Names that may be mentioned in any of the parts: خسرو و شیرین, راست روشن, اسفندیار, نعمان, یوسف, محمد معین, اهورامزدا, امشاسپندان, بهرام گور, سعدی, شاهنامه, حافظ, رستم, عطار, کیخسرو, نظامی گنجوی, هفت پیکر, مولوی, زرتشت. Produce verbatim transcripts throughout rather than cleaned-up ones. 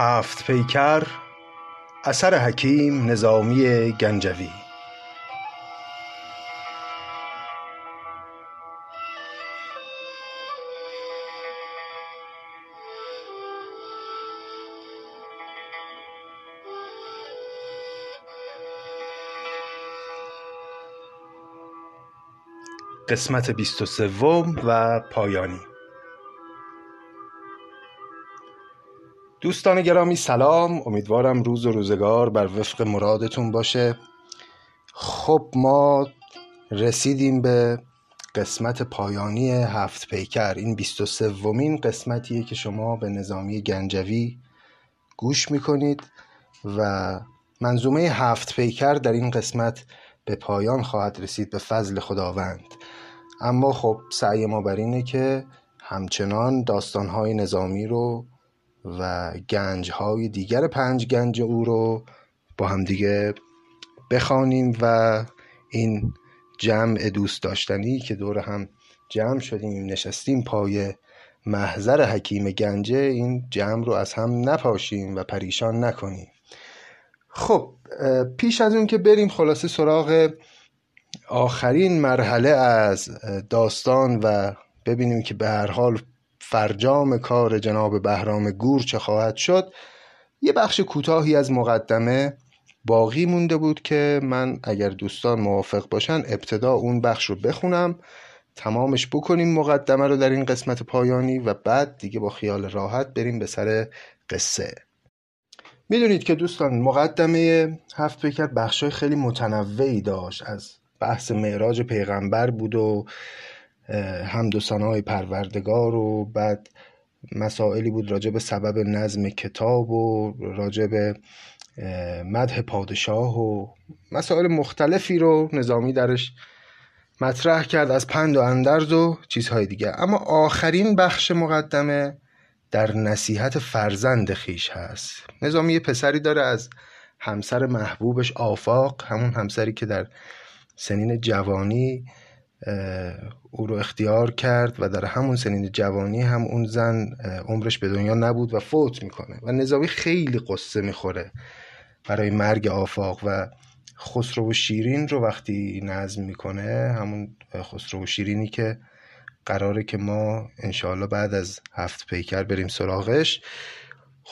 هفت پیکر اثر حکیم نظامی گنجوی. قسمت بیست و سوم و پایانی. دوستان گرامی سلام، امیدوارم روز و روزگار بر وفق مرادتون باشه. خب ما رسیدیم به قسمت پایانی هفت پیکر. این بیست و سومین قسمتیه که شما به نظامی گنجوی گوش میکنید و منظومه هفت پیکر در این قسمت به پایان خواهد رسید به فضل خداوند. اما خب سعی ما بر اینه که همچنان داستانهای نظامی رو و گنجهای دیگر پنج گنج او رو با هم دیگه بخوانیم و این جمع دوست داشتنی که دور هم جمع شدیم نشستیم پای محضر حکیم گنجه، این جمع رو از هم نپاشیم و پریشان نکنیم. خب پیش از اون که بریم خلاصه سراغ آخرین مرحله از داستان و ببینیم که به هر حال فرجام کار جناب بهرام گور چه خواهد شد، یه بخش کوتاهی از مقدمه باقی مونده بود که من اگر دوستان موافق باشن ابتدا اون بخش رو بخونم، تمامش بکنیم مقدمه رو در این قسمت پایانی و بعد دیگه با خیال راحت بریم به سر قصه. میدونید که دوستان مقدمه هفت پیکر بخشای خیلی متنوعی داشت، از بحث معراج پیغمبر بود و حمد و ثنای پروردگار و بعد مسائلی بود راجع به سبب نظم کتاب و راجع به مدح پادشاه و مسائل مختلفی رو نظامی درش مطرح کرد، از پند و اندرز و چیزهای دیگه. اما آخرین بخش مقدمه در نصیحت فرزند خیش هست. نظامی یه پسری داره از همسر محبوبش آفاق، همون همسری که در سنین جوانی او رو اختیار کرد و در همون سنین جوانی هم اون زن عمرش به دنیا نبود و فوت میکنه و نظامی خیلی قصه میخوره برای مرگ آفاق و خسرو و شیرین رو وقتی نظم میکنه، همون خسرو و شیرینی که قراره که ما انشاءالله بعد از هفت پیکر بریم سراغش،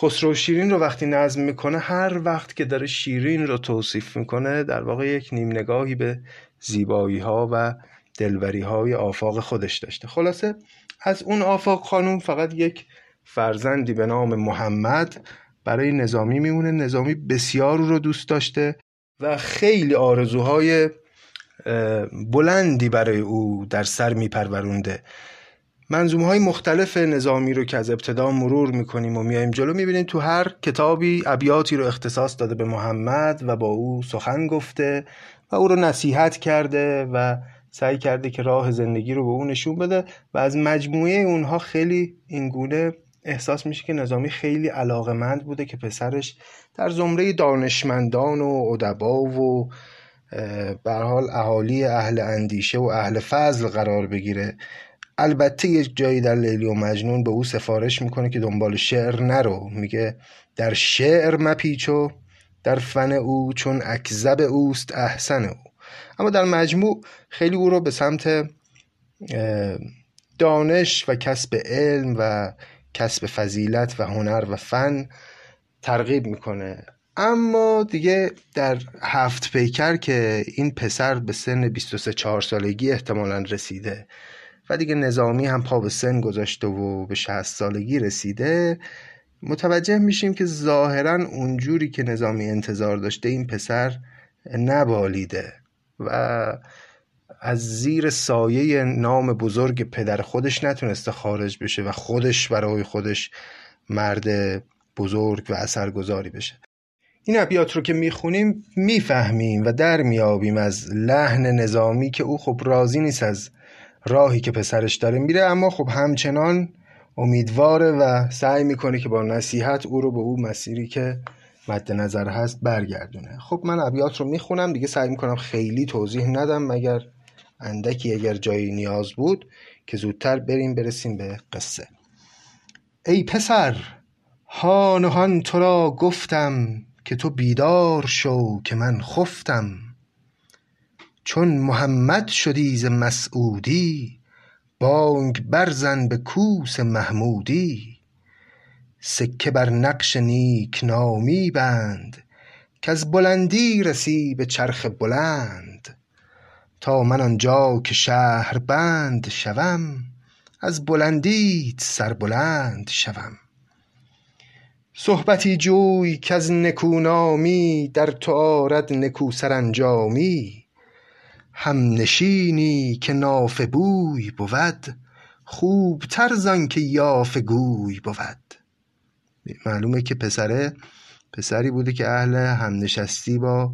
خسرو و شیرین رو وقتی نظم میکنه هر وقت که داره شیرین رو توصیف میکنه در واقع یک نیم نگاهی به زیبایی ها و دلبری های آفاق خودش داشته. خلاصه از اون آفاق خانوم فقط یک فرزندی به نام محمد برای نظامی میمونه. نظامی بسیار رو دوست داشته و خیلی آرزوهای بلندی برای او در سر میپرورونده. منظومه های مختلف نظامی رو که از ابتدا مرور میکنیم و میایم جلو میبینیم تو هر کتابی ابیاتی رو اختصاص داده به محمد و با او سخن گفته و او رو نصیحت کرده و سعی کرده که راه زندگی رو به اون نشون بده و از مجموعه اونها خیلی اینگونه احساس میشه که نظامی خیلی علاقمند بوده که پسرش در زمره دانشمندان و ادبا و به هر حال اهالی اهل اندیشه و اهل فضل قرار بگیره. البته یه جایی در لیلی و مجنون به او سفارش میکنه که دنبال شعر نرو، میگه در شعر مپیچو در فن او چون اکذب اوست احسن او. اما در مجموع خیلی او رو به سمت دانش و کسب علم و کسب فضیلت و هنر و فن ترغیب میکنه. اما دیگه در هفت پیکر که این پسر به سن بیست و سه چهار سالگی احتمالاً رسیده و دیگه نظامی هم پا به سن گذاشته و به شصت سالگی رسیده، متوجه میشیم که ظاهراً اونجوری که نظامی انتظار داشته این پسر نبالیده و از زیر سایه نام بزرگ پدر خودش نتونسته خارج بشه و خودش برای خودش مرد بزرگ و اثرگذاری بشه. این ابیات رو که میخونیم میفهمیم و در میابیم از لحن نظامی که او خب راضی نیست از راهی که پسرش داره میره، اما خب همچنان امیدواره و سعی میکنه که با نصیحت او رو به او مسیری که مد نظر هست برگردونه. خب من ابیات رو میخونم دیگه، سعی میکنم خیلی توضیح ندم مگر اندکی اگر جایی نیاز بود که زودتر بریم برسیم به قصه. ای پسر هان و هان تو را گفتم که تو بیدار شو که من خفتم. چون محمد شدی ز مسعودی بانگ برزن به کوس محمودی. سکه بر نقش نیک نامی بند که از بلندی رسی به چرخ بلند. تا من آنجا که شهر بند شوم از بلندیت سر بلند شوم. صحبتی جوی که از نکونامی در تو آرد نکو سرانجامی. هم نشینی که نافه بوی بود خوبتر زان که یافه گوی بود. معلومه که پسره پسری بوده که اهل همنشستی با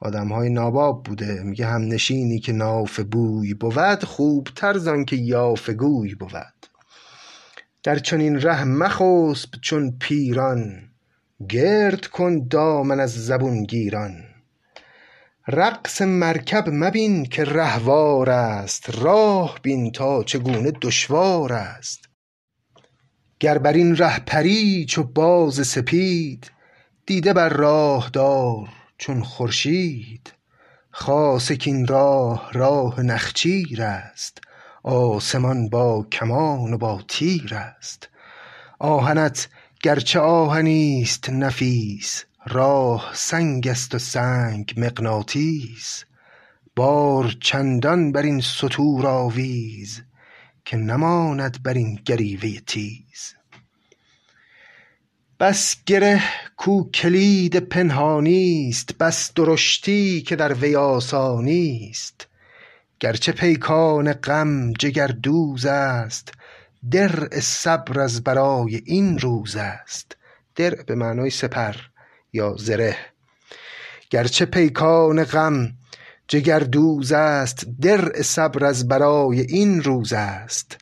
آدم‌های ناباب بوده. میگه هم نشینی که نافه بوی بود خوبتر زان که یافه گوی بود. در چنین ره مخسب چون پیران گرد کن دامن از زبون گیران. رقص مرکب مبین که رهوار است راه بین تا چگونه دشوار است. گر بر این ره پری چو باز سپید دیده بر راه دار چون خورشید. خاصه که این راه راه نخچیر است آسمان با کمان و با تیر است. آهنت گرچه آهنیست نفیس راه سنگ است و سنگ مغناطیس. بار چندان بر این ستور آویز که نماند بر این گریوه تیز. بس گره کو کلید پنهانیست بس درشتی که در وی آسانیست. گرچه پیکان غم جگردوز است درع صبر از برای این روز است. درع به معنای سپر یا زره. گرچه پیکان غم جگردوز است درع صبر از برای این روز است.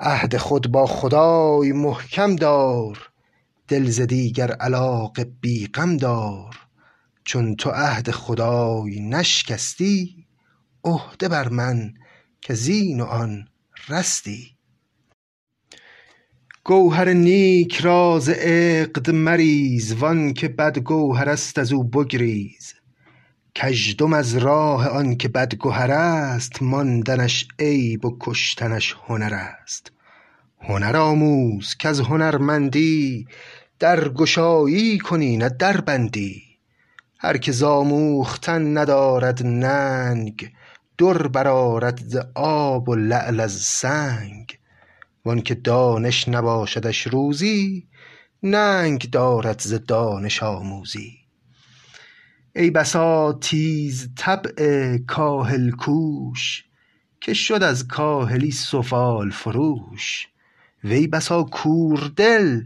عهد خود با خدای محکم دار دل ز دیگر علاقه بی غم دار. چون تو عهد خدای نشکستی عهده بر من که زین و آن رستی. گوهر نیک را ز عقد مریز وان که بد گوهر است از او بگریز. کژدم از راه آن که بد گوهر است ماندنش عیب و کشتنش هنر است. هنر آموز که از هنرمندی در گشایی کنی نه در بندی. هر که زآموختن ندارد ننگ در برآرد ز آب و لعل از سنگ. وان که دانش نباشدش روزی ننگ دارد ز دانش آموزی. ای بسا تیز طبع کاهل کوش که شد از کاهلی سفال فروش. وی بسا کوردل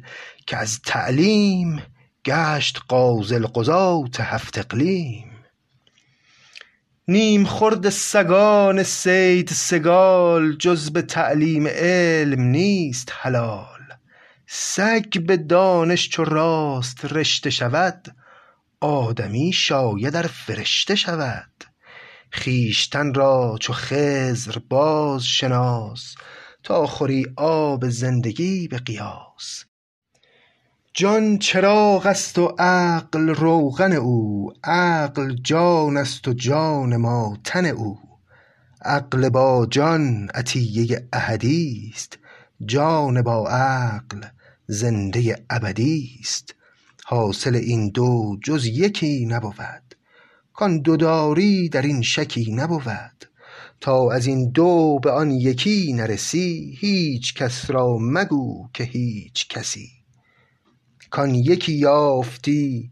که از تعلیم گشت غازل قضات هفت اقلیم. نیم خرد سگان صید سگال جز به تعلیم علم نیست حلال. سگ به دانش چو راست رشته شود آدمی شاید در فرشته شود. خویشتن را چو خضر باز شناس تا خوری آب زندگی به قیاس. جان چراغ است و عقل روغن او. عقل جان است و جان ما تن او. عقل با جان عطیه احدی است. جان با عقل زنده ابدی است. حاصل این دو جز یکی نبود کان دوداری در این شکی نبود. تا از این دو به آن یکی نرسی هیچ کس را مگو که هیچ کسی. کان یکی یافتی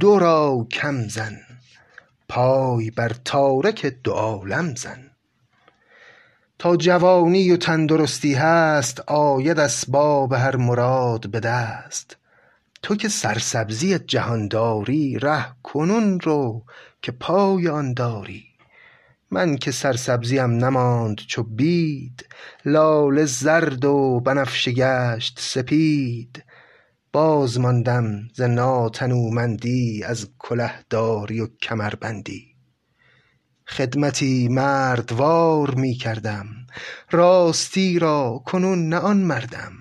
دو را کم زن پای بر تارک دو عالم زن. تا جوانی و تندرستی هست آید اسباب هر مراد به دست. تو که سرسبزی جهانداری ره کنون رو که پای آن داری. من که سرسبزیم نماند چو بید لاله زرد و بنفشه گشت سپید. باز ماندم ز ناتنومندی از کلهداری و کمربندی. خدمتی مردوار می کردم راستی را کنون نه آن مردم.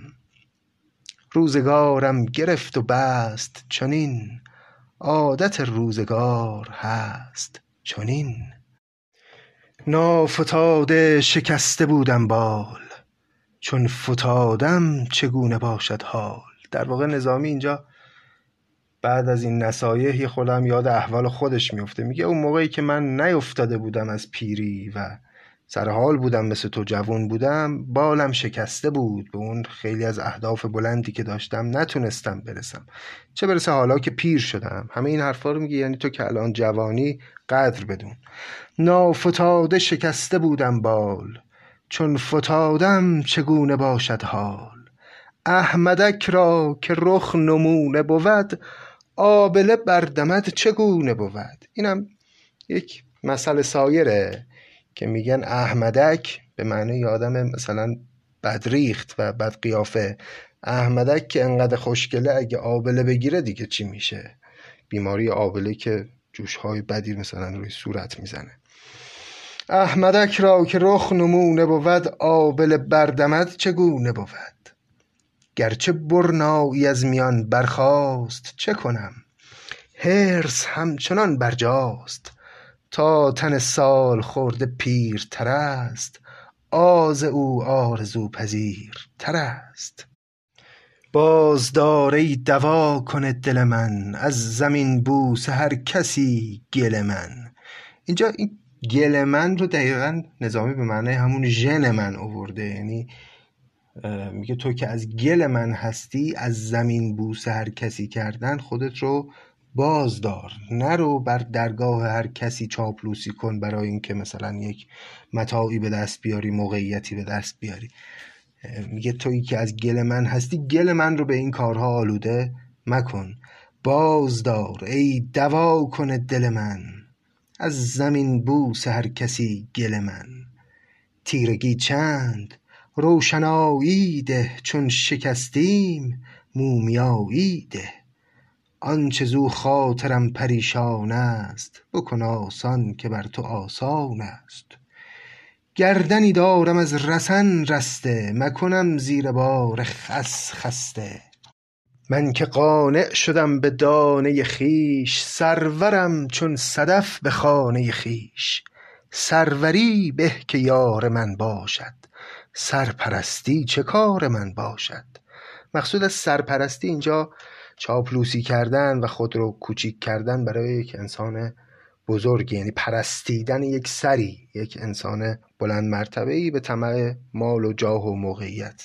روزگارم گرفت و بست چنین، عادت روزگار هست چنین. نافتاده شکسته بودم بال، چون فتادم چگونه باشد حال. در واقع نظامی اینجا بعد از این نصایح یه خودم یاد احوال خودش میفته. میگه اون موقعی که من نیفتاده بودم از پیری و سرحال بودم مثل تو جوان بودم، بالم شکسته بود، به اون خیلی از اهداف بلندی که داشتم نتونستم برسم، چه برسه حالا که پیر شدم. همه این حرفا رو میگه، یعنی تو که الان جوانی قدر بدون. نافتاده شکسته بودم بال، چون فتادم چگونه باشد حال. احمدک را که رخ نمونه بود، آبله بردمد چگونه بود. اینم یک مثل سایره که میگن احمدک به معنی آدم مثلا بدریخت و بدقیافه. احمدک که انقدر خوشگله، اگه آبله بگیره دیگه چی میشه؟ بیماری آبله که جوشهای بدی مثلا روی صورت میزنه. احمدک را که رخ نمونه بود، آبله بردمد چگونه بود. گرچه برنایی از میان برخاست، چه کنم حرص همچنان برجاست. تا تن سال خورده پیر تر است، آز او آرزو پذیر تر است. بازداری دوا کنه دل من، از زمین بوس هر کسی گل من. اینجا این گل من رو دقیقا نظامی به معنی همون ژن من آورده، یعنی میگه تو که از گل من هستی، از زمین بوس هر کسی کردن خودت رو بازدار، نرو بر درگاه هر کسی چاپلوسی کن برای اینکه مثلا یک متاعی به دست بیاری، موقعیتی به دست بیاری. میگه تویی که از گل من هستی، گل من رو به این کارها آلوده مکن. بازدار ای دوا کن دل من، از زمین بوس هر کسی گل من. تیرگی چند روشنایی ده، چون شکستیم مومیایی ده. آنچه زو خاطرم پریشان است، بکن آسان که بر تو آسان است. گردنی دارم از رسن رسته، مکنم زیر بار خس خسته. من که قانع شدم به دانه خیش، سرورم چون صدف به خانه خیش. سروری به که یار من باشد، سرپرستی چه کار من باشد. مقصود از سرپرستی اینجا چاپلوسی کردن و خود رو کوچیک کردن برای یک انسان بزرگ، یعنی پرستیدن یک سری، یک انسان بلند مرتبه‌ای به طمع مال و جاه و موقعیت.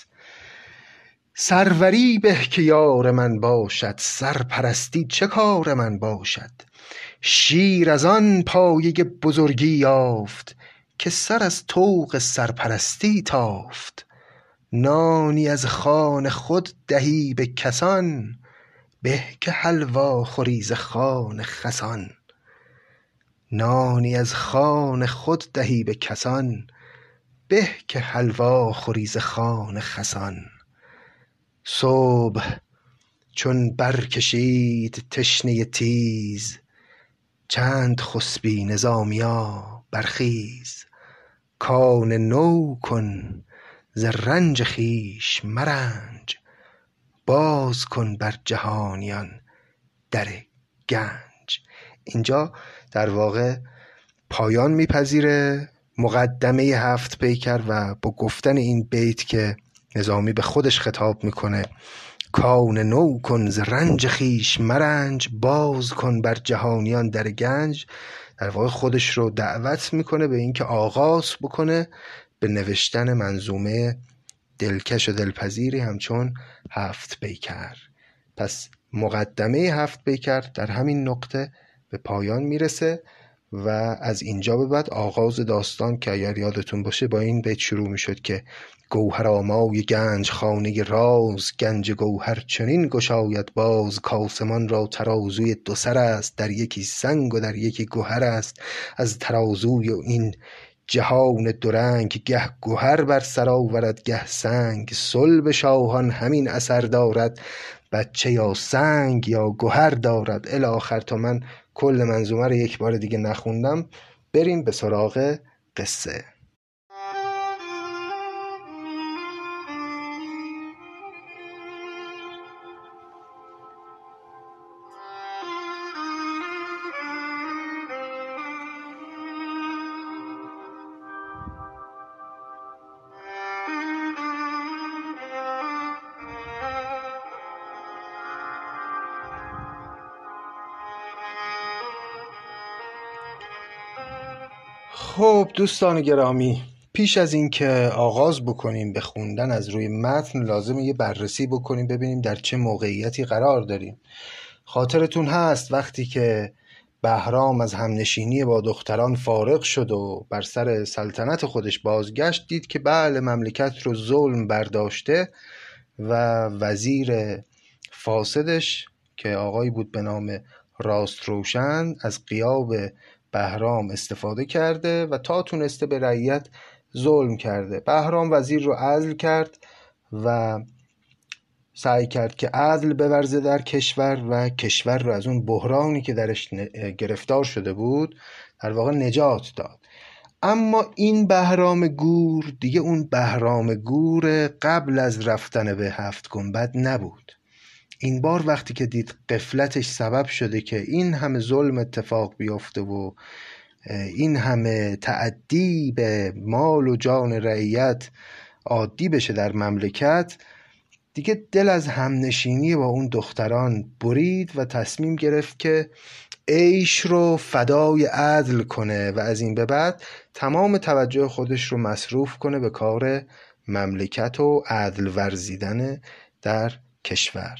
سروری به که یار من باشد، سرپرستی چه کار من باشد. شیر از آن پایه بزرگی یافت، که سر از طوق سرپرستی تافت. نانی از خوان خود دهی به کسان، به که حلوا خوری ز خوان خسان. نانی از خوان خود دهی به کسان، به که حلوا خوری ز خوان خسان. صبح چون برکشید تشنه تیز، چند خسبی نظامیا برخیز. کان نو کن ز رنج خویش مرنج، باز کن بر جهانیان در گنج. اینجا در واقع پایان میپذیره مقدمه هفت پیکر و با گفتن این بیت که نظامی به خودش خطاب میکنه، کان نو کن ز رنج خویش مرنج، باز کن بر جهانیان در گنج، در واقع خودش رو دعوت میکنه به اینکه آغاز بکنه به نوشتن منظومه دلکش و دلپذیری همچون هفت پیکر. پس مقدمه هفت پیکر در همین نقطه به پایان میرسه و از اینجا به بعد آغاز داستان که اگر یادتون باشه با این بیت شروع میشد که گوهر آمای گنج خانه راز، گنج گوهر چنین گشاید باز. کاسمان را ترازوی دو سر است، در یکی سنگ و در یکی گوهر است. از ترازوی این جهان درنگ، گه گوهر بر سر آورد گه سنگ. صلب شاهان همین اثر دارد، بچه یا سنگ یا گوهر دارد. الی آخر. تا من کل منظومه رو یک بار دیگه نخوندم، بریم به سراغ قصه. خب دوستان گرامی، پیش از این که آغاز بکنیم به خوندن از روی متن لازمه یه بررسی بکنیم، ببینیم در چه موقعیتی قرار داریم. خاطرتون هست وقتی که بهرام از همنشینی با دختران فارغ شد و بر سر سلطنت خودش بازگشت، دید که بله مملکت رو ظلم برداشته و وزیر فاسدش که آقایی بود به نام راست روشن از غیاب بهرام استفاده کرده و تا تونسته به رعیت ظلم کرده. بهرام وزیر رو عزل کرد و سعی کرد که عدل بورزه در کشور و کشور رو از اون بحرانی که درش گرفتار شده بود در واقع نجات داد. اما این بهرام گور دیگه اون بهرام گور قبل از رفتن به هفت گنبد نبود. این بار وقتی که دید قفلتش سبب شده که این همه ظلم اتفاق بیفته و این همه تعدی به مال و جان رعیت عادی بشه در مملکت، دیگه دل از همنشینی با اون دختران برید و تصمیم گرفت که عیش رو فدای عدل کنه و از این به بعد تمام توجه خودش رو مصروف کنه به کار مملکت و عدل ورزیدن در کشور.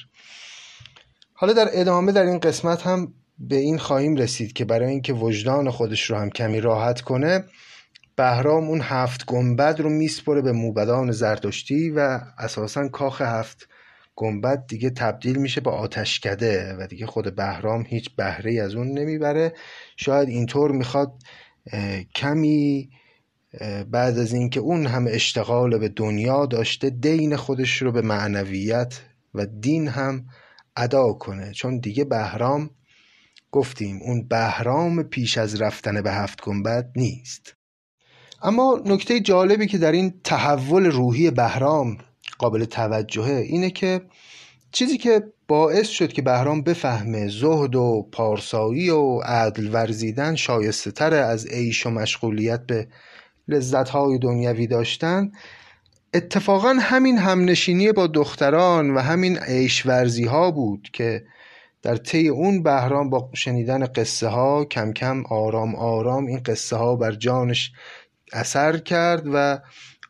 حالا در ادامه در این قسمت هم به این خواهیم رسید که برای اینکه وجدان خودش رو هم کمی راحت کنه، بهرام اون هفت گنبد رو میسپره به موبدان زرتشتی و اساساً کاخ هفت گنبد دیگه تبدیل میشه به آتشکده و دیگه خود بهرام هیچ بهره‌ای از اون نمیبره. شاید اینطور میخواد کمی بعد از اینکه اون همه اشتغال به دنیا داشته، دین خودش رو به معنویت و دین هم ادا کنه، چون دیگه بهرام گفتیم اون بهرام پیش از رفتن به هفت گنبد نیست. اما نکته جالبی که در این تحول روحی بهرام قابل توجهه اینه که چیزی که باعث شد که بهرام بفهمه زهد و پارسایی و عدل ورزیدن شایسته تر از عیش و مشغولیت به لذت‌های دنیوی داشتن، اتفاقا همین همنشینی با دختران و همین عیش ورزی ها بود که در طی اون بهرام با شنیدن قصه ها کم کم آرام آرام این قصه ها بر جانش اثر کرد و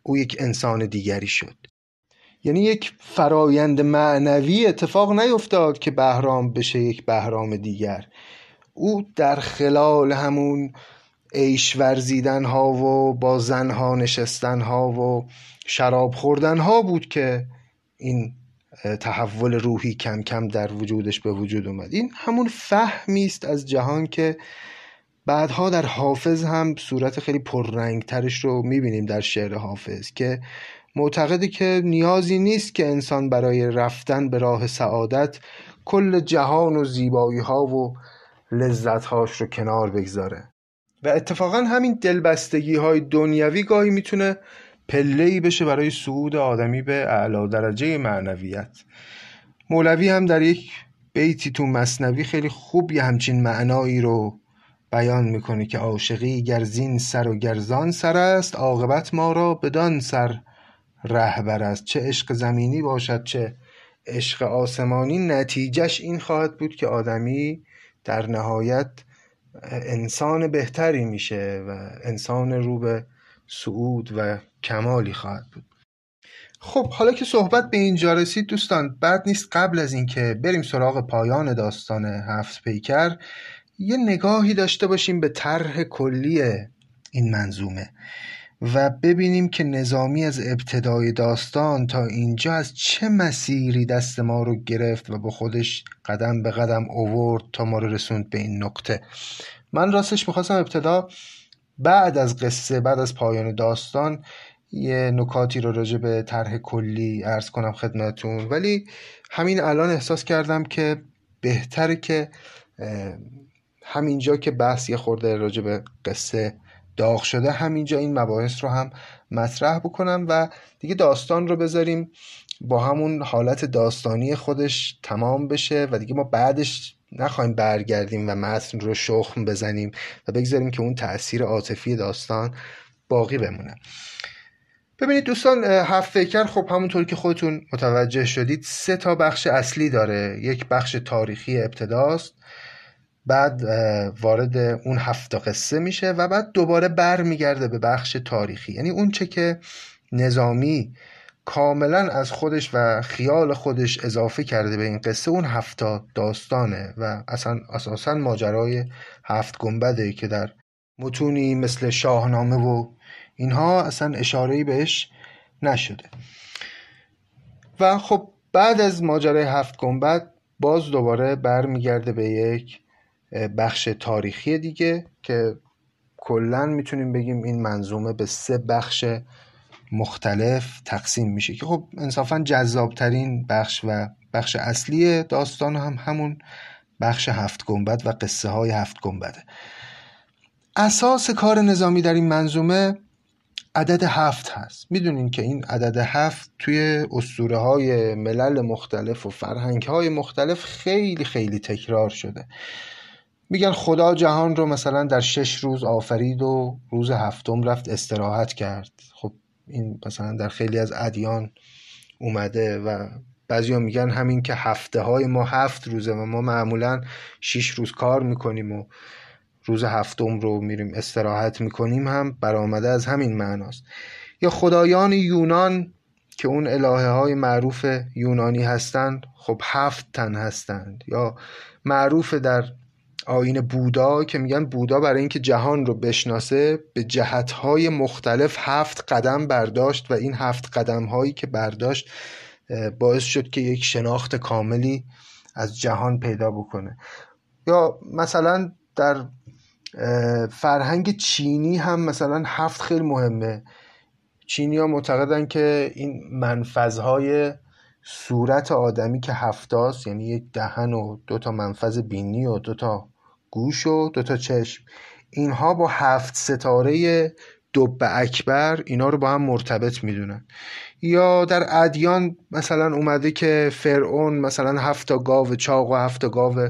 او یک انسان دیگری شد. یعنی یک فرایند معنوی اتفاق نیفتاد که بهرام بشه یک بهرام دیگر. او در خلال همون عیش ورزیدن ها و با زن ها نشستن ها و شراب خوردن ها بود که این تحول روحی کم کم در وجودش به وجود اومد. این همون فهمی است از جهان که بعدها در حافظ هم صورت خیلی پررنگ ترش رو میبینیم در شعر حافظ، که معتقده که نیازی نیست که انسان برای رفتن به راه سعادت کل جهان و زیبایی ها و لذت هاش رو کنار بگذاره و اتفاقا همین دلبستگی های دنیوی گاهی میتونه پله‌ای بشه برای صعود آدمی به اعلی درجه معنویت. مولوی هم در یک بیتی تو مثنوی خیلی خوب یه همچین معنایی رو بیان میکنه که عاشقی گرزین سر و گرزان سر است، عاقبت ما را بدان سر رهبر است. چه عشق زمینی باشد چه عشق آسمانی، نتیجهش این خواهد بود که آدمی در نهایت انسان بهتری میشه و انسان رو به صعود و کمالی خواهد بود. خب حالا که صحبت به اینجا رسید دوستان، بد نیست قبل از اینکه بریم سراغ پایان داستان هفت پیکر یه نگاهی داشته باشیم به طرح کلی این منظومه و ببینیم که نظامی از ابتدای داستان تا اینجا از چه مسیری دست ما رو گرفت و با خودش قدم به قدم آورد تا ما رو رسوند به این نقطه. من راستش میخواستم ابتدا بعد از قصه، بعد از پایان داستان، یه نکاتی رو راجع به طرح کلی عرض کنم خدمتون، ولی همین الان احساس کردم که بهتره که همینجا که بحث یه خورده راجع به قصه داغ شده، همینجا این مباحث رو هم مطرح بکنم و دیگه داستان رو بذاریم با همون حالت داستانی خودش تمام بشه و دیگه ما بعدش نخواهیم برگردیم و متن رو شخم بزنیم و بگذاریم که اون تأثیر عاطفی داستان باقی بمونه. ببینید دوستان، هفت پیکر خب همونطور که خودتون متوجه شدید سه تا بخش اصلی داره. یک بخش تاریخی ابتداست، بعد وارد اون هفت قصه میشه و بعد دوباره بر میگرده به بخش تاریخی. یعنی اون چه که نظامی کاملا از خودش و خیال خودش اضافه کرده به این قصه، اون هفت داستانه و اصلا اساسا ماجرای هفت گنبده که در متونی مثل شاهنامه و اینها اصلا اشاره‌ای بهش نشده. و خب بعد از ماجرای هفت گنبد باز دوباره برمیگرده به یک بخش تاریخی دیگه که کلا میتونیم بگیم این منظومه به سه بخش مختلف تقسیم میشه که خب انصافا جذابترین بخش و بخش اصلی داستان هم همون بخش هفت گنبد و قصه های هفت گنبده. اساس کار نظامی در این منظومه عدد هفت هست. میدونین که این عدد هفت توی اسطوره های ملل مختلف و فرهنگ های مختلف خیلی خیلی تکرار شده. میگن خدا جهان رو مثلا در شش روز آفرید و روز هفتم رفت استراحت کرد. خب این مثلا در خیلی از ادیان اومده و بعضیا میگن همین که هفته های ما هفت روزه و ما معمولا شش روز کار میکنیم و روز هفتم رو میریم استراحت میکنیم هم برآمده از همین معناست. یا خدایان یونان که اون الهه های معروف یونانی هستند خب هفت تن هستند. یا معروف در آیین بودا که میگن بودا برای اینکه جهان رو بشناسه به جهت‌های مختلف هفت قدم برداشت و این هفت قدم‌هایی که برداشت باعث شد که یک شناخت کاملی از جهان پیدا بکنه. یا مثلا در فرهنگ چینی هم مثلا هفت خیلی مهمه. چینی‌ها معتقدن که این منفذهای صورت آدمی که هفت است، یعنی یک دهن و دو تا منفذ بینی و دو تا گوش و دو تا چشم، اینها با هفت ستاره دب اکبر اینا رو با هم مرتبط میدونن. یا در ادیان مثلا اومده که فرعون مثلا هفت تا گاو چاق و هفت تا گاو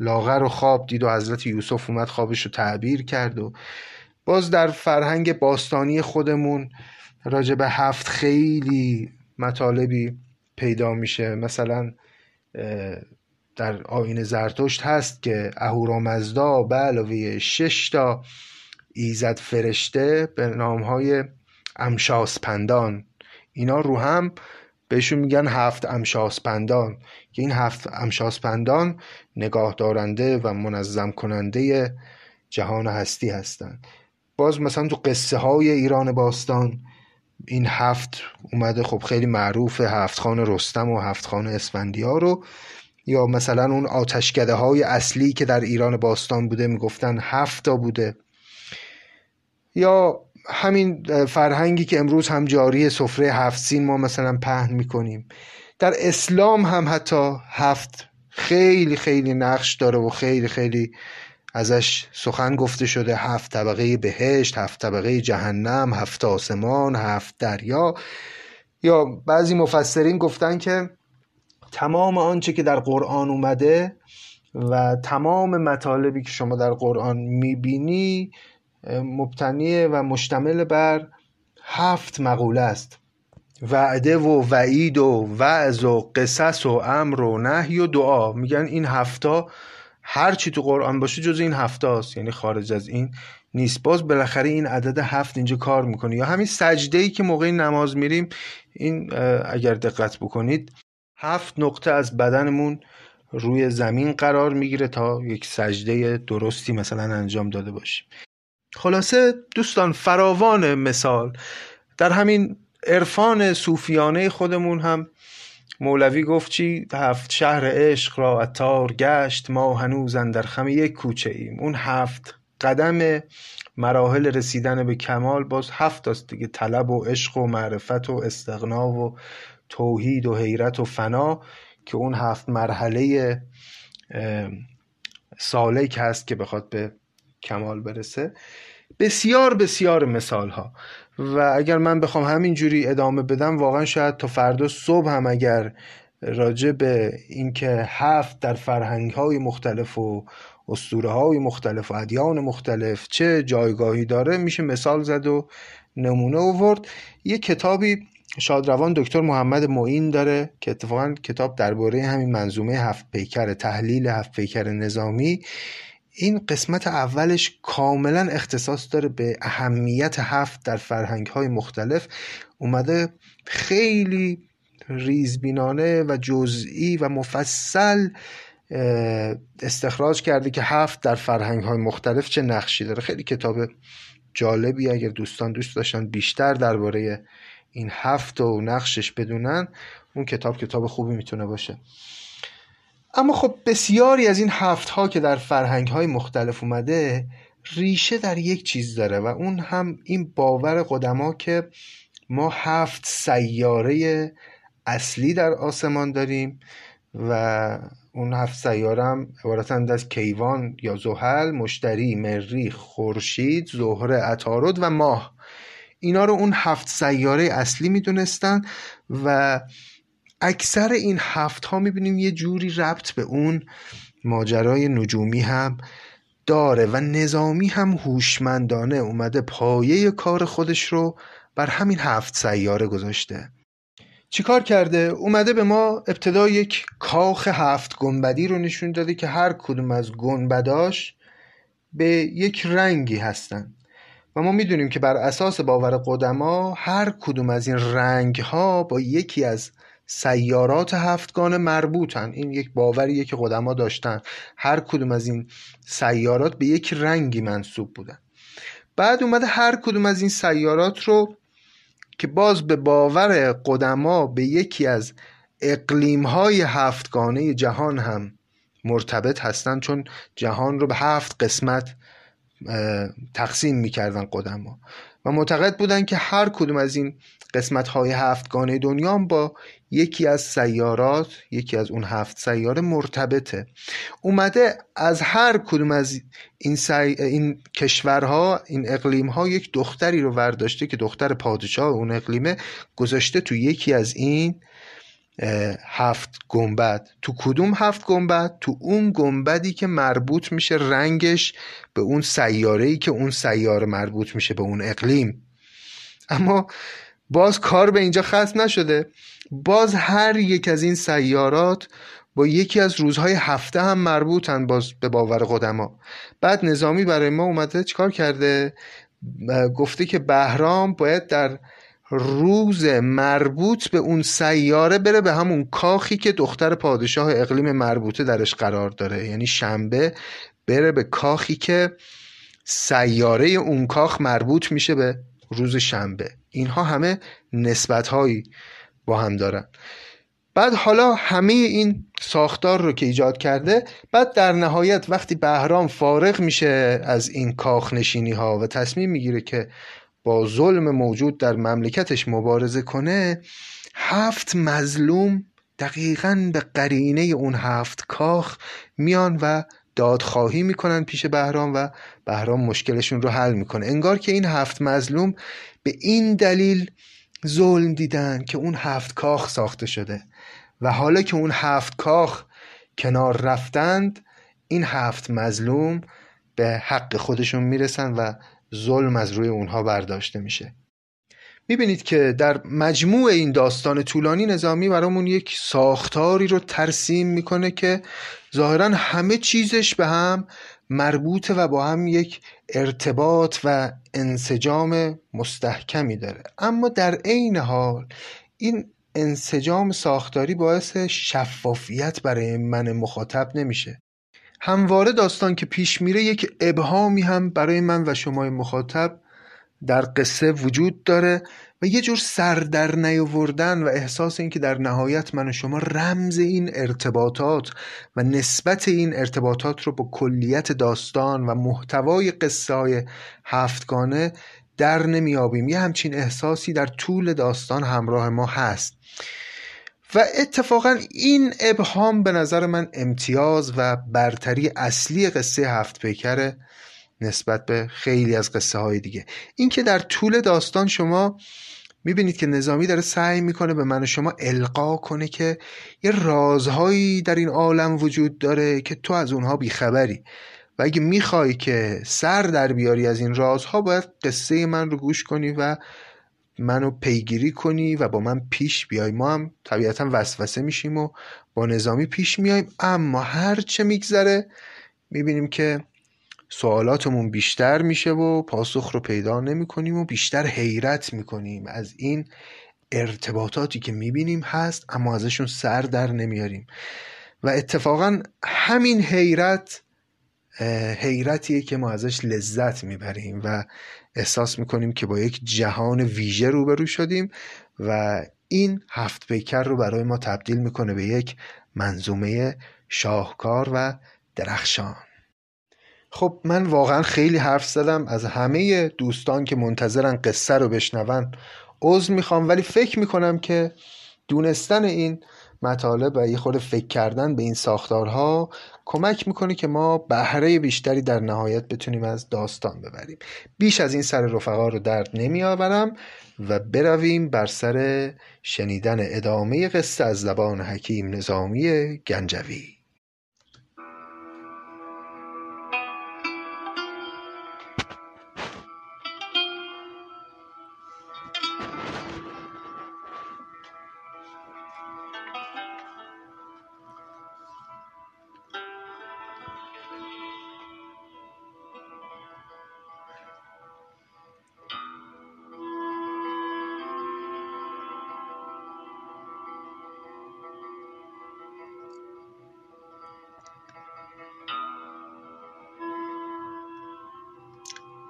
لاغر رو خواب دید و حضرت یوسف اومد خوابش رو تعبیر کرد. و باز در فرهنگ باستانی خودمون راجع به هفت خیلی مطالبی پیدا میشه. مثلا در آیین زرتشت هست که اهورامزدا به علاوه شش تا ایزد فرشته به نامهای امشاسپندان، اینا رو هم بهشون میگن هفت امشاسپندان که این هفت امشاسپندان نگاه دارنده و منظم کننده جهان هستی هستند. باز مثلا تو قصه های ایران باستان این هفت اومده، خب خیلی معروف هفت خان رستم و هفت خان اسفندیار رو. یا مثلا اون آتشکده های اصلی که در ایران باستان بوده میگفتن هفت تا بوده. یا همین فرهنگی که امروز هم جاری سفره هفت سین ما مثلا پهن میکنیم، در اسلام هم حتی هفت خیلی خیلی نقش داره و خیلی خیلی ازش سخن گفته شده. هفت طبقه بهشت، هفت طبقه جهنم، هفت آسمان، هفت دریا. یا بعضی مفسرین گفتن که تمام آنچه که در قرآن اومده و تمام مطالبی که شما در قرآن میبینی مبتنی و مشتمل بر هفت مقوله است. وعده و وعید و وعظ و قصص و امر و نهی و دعا. میگن این هفتا هر چی تو قرآن باشه جز این هفت هست، یعنی خارج از این نیست. باز بالاخره این عدد هفت اینجا کار میکنه. یا همین سجدهی که موقع نماز میریم، این اگر دقت بکنید هفت نقطه از بدنمون روی زمین قرار میگیره تا یک سجده درستی مثلا انجام داده باشیم. خلاصه دوستان فراوان مثال. در همین عرفان صوفیانه خودمون هم مولوی گفت چی؟ هفت شهر عشق را عطار گشت، ما هنوز اندر خم یک کوچه ایم. اون هفت قدم مراحل رسیدن به کمال باز هفت است دیگه. طلب و عشق و معرفت و استغنا و توحید و حیرت و فنا که اون هفت مرحله سالک هست که بخواد به کمال برسه. بسیار بسیار مثال ها. و اگر من بخوام همینجوری ادامه بدم واقعا شاید تا فردا صبح هم اگر راجع به اینکه هفت در فرهنگ های مختلف و اسطوره های مختلف و ادیان مختلف چه جایگاهی داره میشه مثال زد و نمونه آورد. یه کتابی شادروان دکتر محمد معین داره که اتفاقا کتاب درباره همین منظومه هفت پیکر، تحلیل هفت پیکر نظامی. این قسمت اولش کاملا اختصاص داره به اهمیت هفت در فرهنگ‌های مختلف. اومده خیلی ریزبینانه و جزئی و مفصل استخراج کرده که هفت در فرهنگ‌های مختلف چه نقشی داره. خیلی کتاب جالبی، اگر دوستان دوست داشتن بیشتر درباره این هفت و نقشش بدونن، اون کتاب کتاب خوبی میتونه باشه. اما خب بسیاری از این هفت ها که در فرهنگ های مختلف اومده ریشه در یک چیز داره و اون هم این باور قدما که ما هفت سیاره اصلی در آسمان داریم و اون هفت سیاره هم عبارتند از کیوان یا زحل، مشتری، مریخ، خورشید، زهره، عطارد و ماه. اینا رو اون هفت سیاره اصلی میدونستن و اکثر این هفت ها میبینیم یه جوری ربط به اون ماجرای نجومی هم داره و نظامی هم هوشمندانه اومده پایه کار خودش رو بر همین هفت سیاره گذاشته. چی کار کرده؟ اومده به ما ابتدا یک کاخ هفت گنبدی رو نشون داده که هر کدوم از گنبداش به یک رنگی هستن و ما میدونیم که بر اساس باور قدما هر کدوم از این رنگ ها با یکی از سیارات هفتگانه مربوطن. این یک باوریه که قدما داشتن، هر کدوم از این سیارات به یک رنگی منسوب بودن. بعد اومده هر کدوم از این سیارات رو که باز به باور قدما به یکی از اقلیم‌های هفتگانه جهان هم مرتبط هستن، چون جهان رو به هفت قسمت تقسیم می‌کردن قدما و معتقد بودن که هر کدوم از این قسمت‌های هفتگانه دنیا با یکی از سیارات، یکی از اون هفت سیاره مرتبطه. اومده از هر کدوم از این, سی... این کشورها، این اقلیم‌ها یک دختری رو ورداشته که دختر پادشاه اون اقلیمه، گذاشته تو یکی از این هفت گنبد. تو کدوم هفت گنبد؟ تو اون گنبدی که مربوط میشه رنگش به اون سیاره‌ای که اون سیاره مربوط میشه به اون اقلیم. اما باز کار به اینجا ختم نشده، باز هر یک از این سیارات با یکی از روزهای هفته هم مربوطن باز به باور قدما. بعد نظامی برای ما اومده چیکار کرده؟ گفته که بهرام باید در روز مربوط به اون سیاره بره به همون کاخی که دختر پادشاه اقلیم مربوطه درش قرار داره، یعنی شنبه بره به کاخی که سیاره اون کاخ مربوط میشه به روز شنبه. اینها همه نسبت‌هایی با هم دارن. بعد حالا همه این ساختار رو که ایجاد کرده، بعد در نهایت وقتی بهرام فارغ میشه از این کاخ نشینی ها و تصمیم میگیره که با ظلم موجود در مملکتش مبارزه کنه، هفت مظلوم دقیقاً به قرینه اون هفت کاخ میان و دادخواهی میکنن پیش بهرام و بهرام مشکلشون رو حل میکنه. انگار که این هفت مظلوم به این دلیل ظلم دیدن که اون هفت کاخ ساخته شده و حالا که اون هفت کاخ کنار رفتند، این هفت مظلوم به حق خودشون میرسن و ظلم از روی اونها برداشته میشه. میبینید که در مجموع این داستان طولانی نظامی برامون یک ساختاری رو ترسیم میکنه که ظاهراً همه چیزش به هم مربوطه و با هم یک ارتباط و انسجام مستحکمی داره، اما در عین حال این انسجام ساختاری باعث شفافیت برای من مخاطب نمیشه. همواره داستان که پیش میره یک ابهامی هم برای من و شما مخاطب در قصه وجود داره و یه جور سر در نیاوردن و احساس این که در نهایت من و شما رمز این ارتباطات و نسبت این ارتباطات رو با کلیت داستان و محتوای قصه های هفتگانه در نمیابیم. یه همچین احساسی در طول داستان همراه ما هست و اتفاقا این ابهام به نظر من امتیاز و برتری اصلی قصه هفت پیکره نسبت به خیلی از قصه های دیگه. این که در طول داستان شما میبینید که نظامی داره سعی میکنه به من و شما القا کنه که یه رازهایی در این عالم وجود داره که تو از اونها بیخبری و اگه میخوای که سر در بیاری از این رازها، باید قصه من رو گوش کنی و منو پیگیری کنی و با من پیش بیای. ما هم طبیعتا وسوسه میشیم و با نظامی پیش میایم، اما هر چه میگذره میبینیم که سوالاتمون بیشتر میشه و پاسخ رو پیدا نمی کنیم و بیشتر حیرت میکنیم از این ارتباطاتی که میبینیم هست اما ازشون سر در نمیاریم. و اتفاقا همین حیرت حیرتیه که ما ازش لذت میبریم و احساس میکنیم که با یک جهان ویژه روبرو شدیم و این هفت پیکر رو برای ما تبدیل میکنه به یک منظومه شاهکار و درخشان. خب من واقعا خیلی حرف زدم، از همه دوستان که منتظرن قصه رو بشنون عذر میخوام، ولی فکر میکنم که دونستن این مطالب و یه خورده فکر کردن به این ساختارها کمک میکنه که ما بهره بیشتری در نهایت بتونیم از داستان ببریم. بیش از این سر رفقا رو درد نمیآورم و برویم بر سر شنیدن ادامه قصه از زبان حکیم نظامی گنجوی.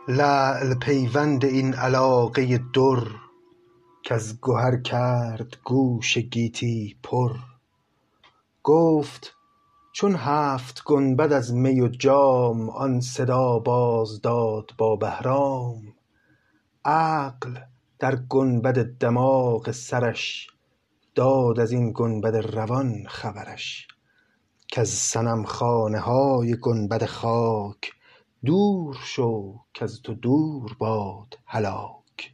لعل پیوند این علاقه در که از گوهر کرد گوش گیتی پر، گفت چون هفت گنبد از می و جام آن صدا باز داد با بهرام، عقل در گنبد دماغ سرش داد از این گنبد روان خبرش، که از صنم خانه های گنبد خاک دور شو که از تو دور باد هلاک.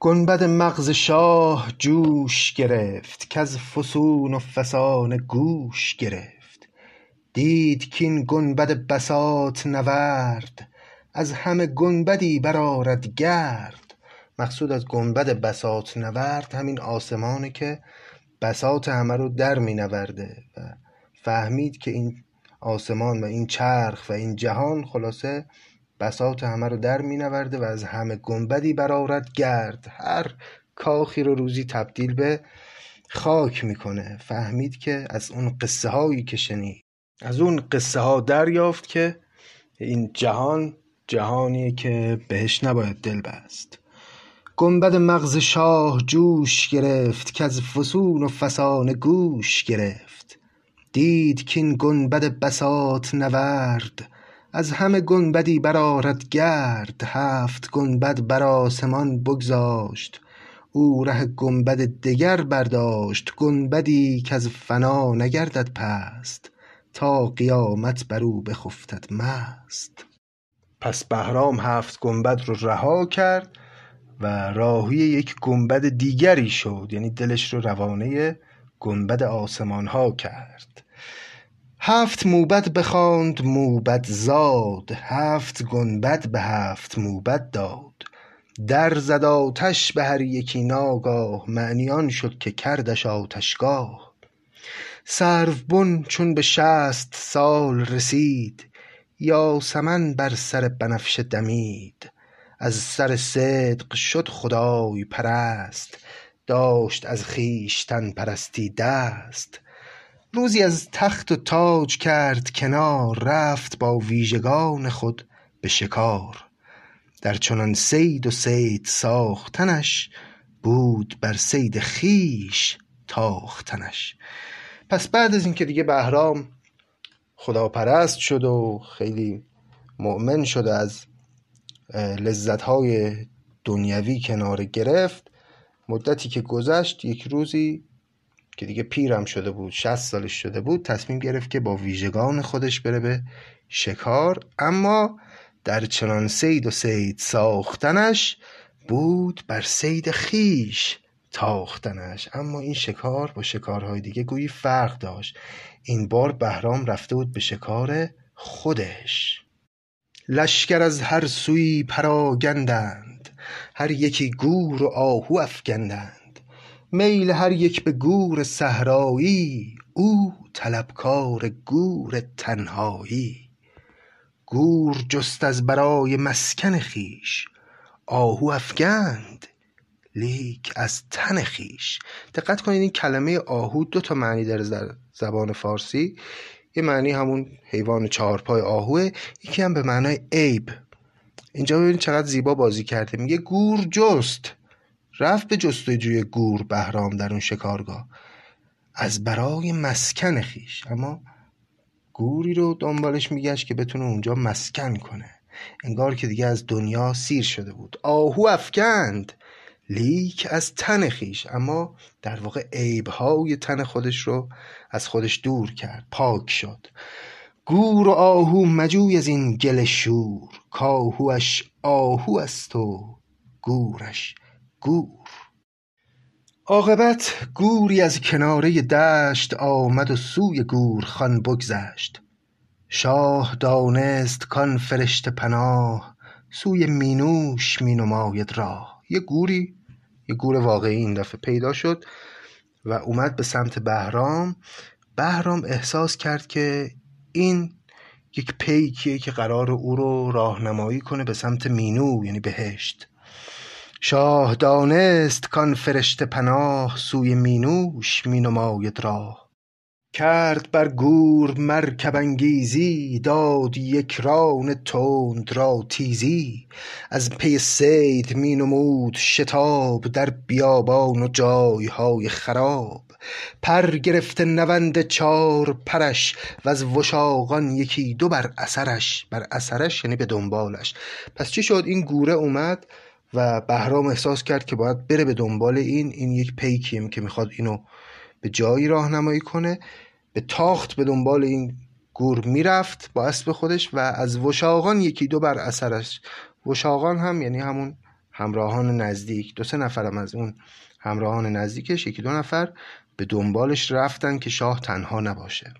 گنبد مغز شاه جوش گرفت که از فسون و فسانه گوش گرفت، دید که این گنبد بساط نورد از همه گنبدی برآرد گرد. مقصود از گنبد بساط نورد همین آسمانه که بساط همه رو در می نورده و فهمید که این آسمان و این چرخ و این جهان خلاصه بساط همه رو در می نورده و از همه گنبدی برآرد گرد، هر کاخی رو روزی تبدیل به خاک می کنه. فهمید که از اون قصه هایی که شنید، از اون قصه ها دریافت که این جهان جهانیه که بهش نباید دل بست. گنبد مغز شاه جوش گرفت که از فسون و فسانه گوش گرفت، دید که این گنبد بساط نورد از همه گنبدی برآرد گرد. هفت گنبد بر آسمان بگذاشت او ره گنبد دگر برداشت، گنبدی که از فنا نگردد پست تا قیامت بر او بخفتد مست. پس بهرام هفت گنبد رو رها کرد و راهی یک گنبد دیگری شد، یعنی دلش رو روانه گنبد آسمان ها کرد. هفت موبد بخواند موبد زاد، هفت گنبد به هفت موبد داد، در زد آتش به هر یکی ناگاه معنی آن شد که کردش آتشگاه. سروبن چون به شصت سال رسید، یاسمن بر سر بنفشه دمید، از سر صدق شد خدای پرست، داشت از خیشتن پرستی دست. روزی از تخت و تاج کرد کنار، رفت با ویژگان خود به شکار، در چنان صید و صید ساختنش بود بر صید خیش تاختنش. پس بعد از اینکه دیگه بهرام خداپرست شد و خیلی مؤمن شد، از لذت‌های دنیوی کنار گرفت، مدتی که گذشت یک روزی که دیگه پیرم شده بود، شصت سالش شده بود، تصمیم گرفت که با ویژگان خودش بره به شکار، اما در چنان صید و صید ساختنش بود بر صید خیش تاختنش. اما این شکار با شکارهای دیگه گویی فرق داشت، این بار بهرام رفته بود به شکار خودش. لشکر از هر سوی پراگندند، هر یکی گور و آهو افکندند، میل هر یک به گور صحرایی، او طلبکار گور تنهایی. گور جست از برای مسکن خیش، آهو افگند لیک از تن خیش. دقت کنید این کلمه آهو دو تا معنی در زبان فارسی، یه معنی همون حیوان چهارپای آهوه، یکی هم به معنای عیب. اینجا ببینید چقدر زیبا بازی کرده، میگه گور جست، رفت به جستجوی گور بهرام در اون شکارگاه، از برای مسکن خیش، اما گوری رو دنبالش میگشت که بتونه اونجا مسکن کنه، انگار که دیگه از دنیا سیر شده بود. آهو افکند لیک از تن خیش، اما در واقع عیب‌های تن خودش رو از خودش دور کرد، پاک شد. گور و آهو مجوی از این گل شور، کاهوش آهو است و گورش گور. عاقبت گوری از کناره دشت آمد و سوی گور خان بگذشت. شاه دانست کان فرشت پناه، سوی مینوش مینماید راه. یه گوری، یه گور واقعی این دفعه پیدا شد و اومد به سمت بهرام. بهرام احساس کرد که این یک پیکیه که قرار او رو راهنمایی کنه به سمت مینو، یعنی بهشت. شاه دانست کان فرشت پناه، سوی مینوش مینماید راه. کرد بر گور مرکب انگیزی، داد یک ران تند را تیزی. از پی صید مینمود شتاب، در بیابان و جایهای خراب. پر گرفته نوند چار پرش، و از وشاقان یکی دو بر اثرش. بر اثرش یعنی به دنبالش. پس چی شد؟ این گوره اومد و بهرام احساس کرد که باید بره به دنبال این این یک پیکیم که میخواد اینو به جایی راهنمایی کنه. به تاخت به دنبال این گور میرفت با اسب خودش، و از وشاقان یکی دو بر اثرش. وشاقان هم یعنی همون همراهان نزدیک، دو سه نفرم از اون همراهان نزدیکش یکی دو نفر به دنبالش رفتن که شاه تنها نباشه.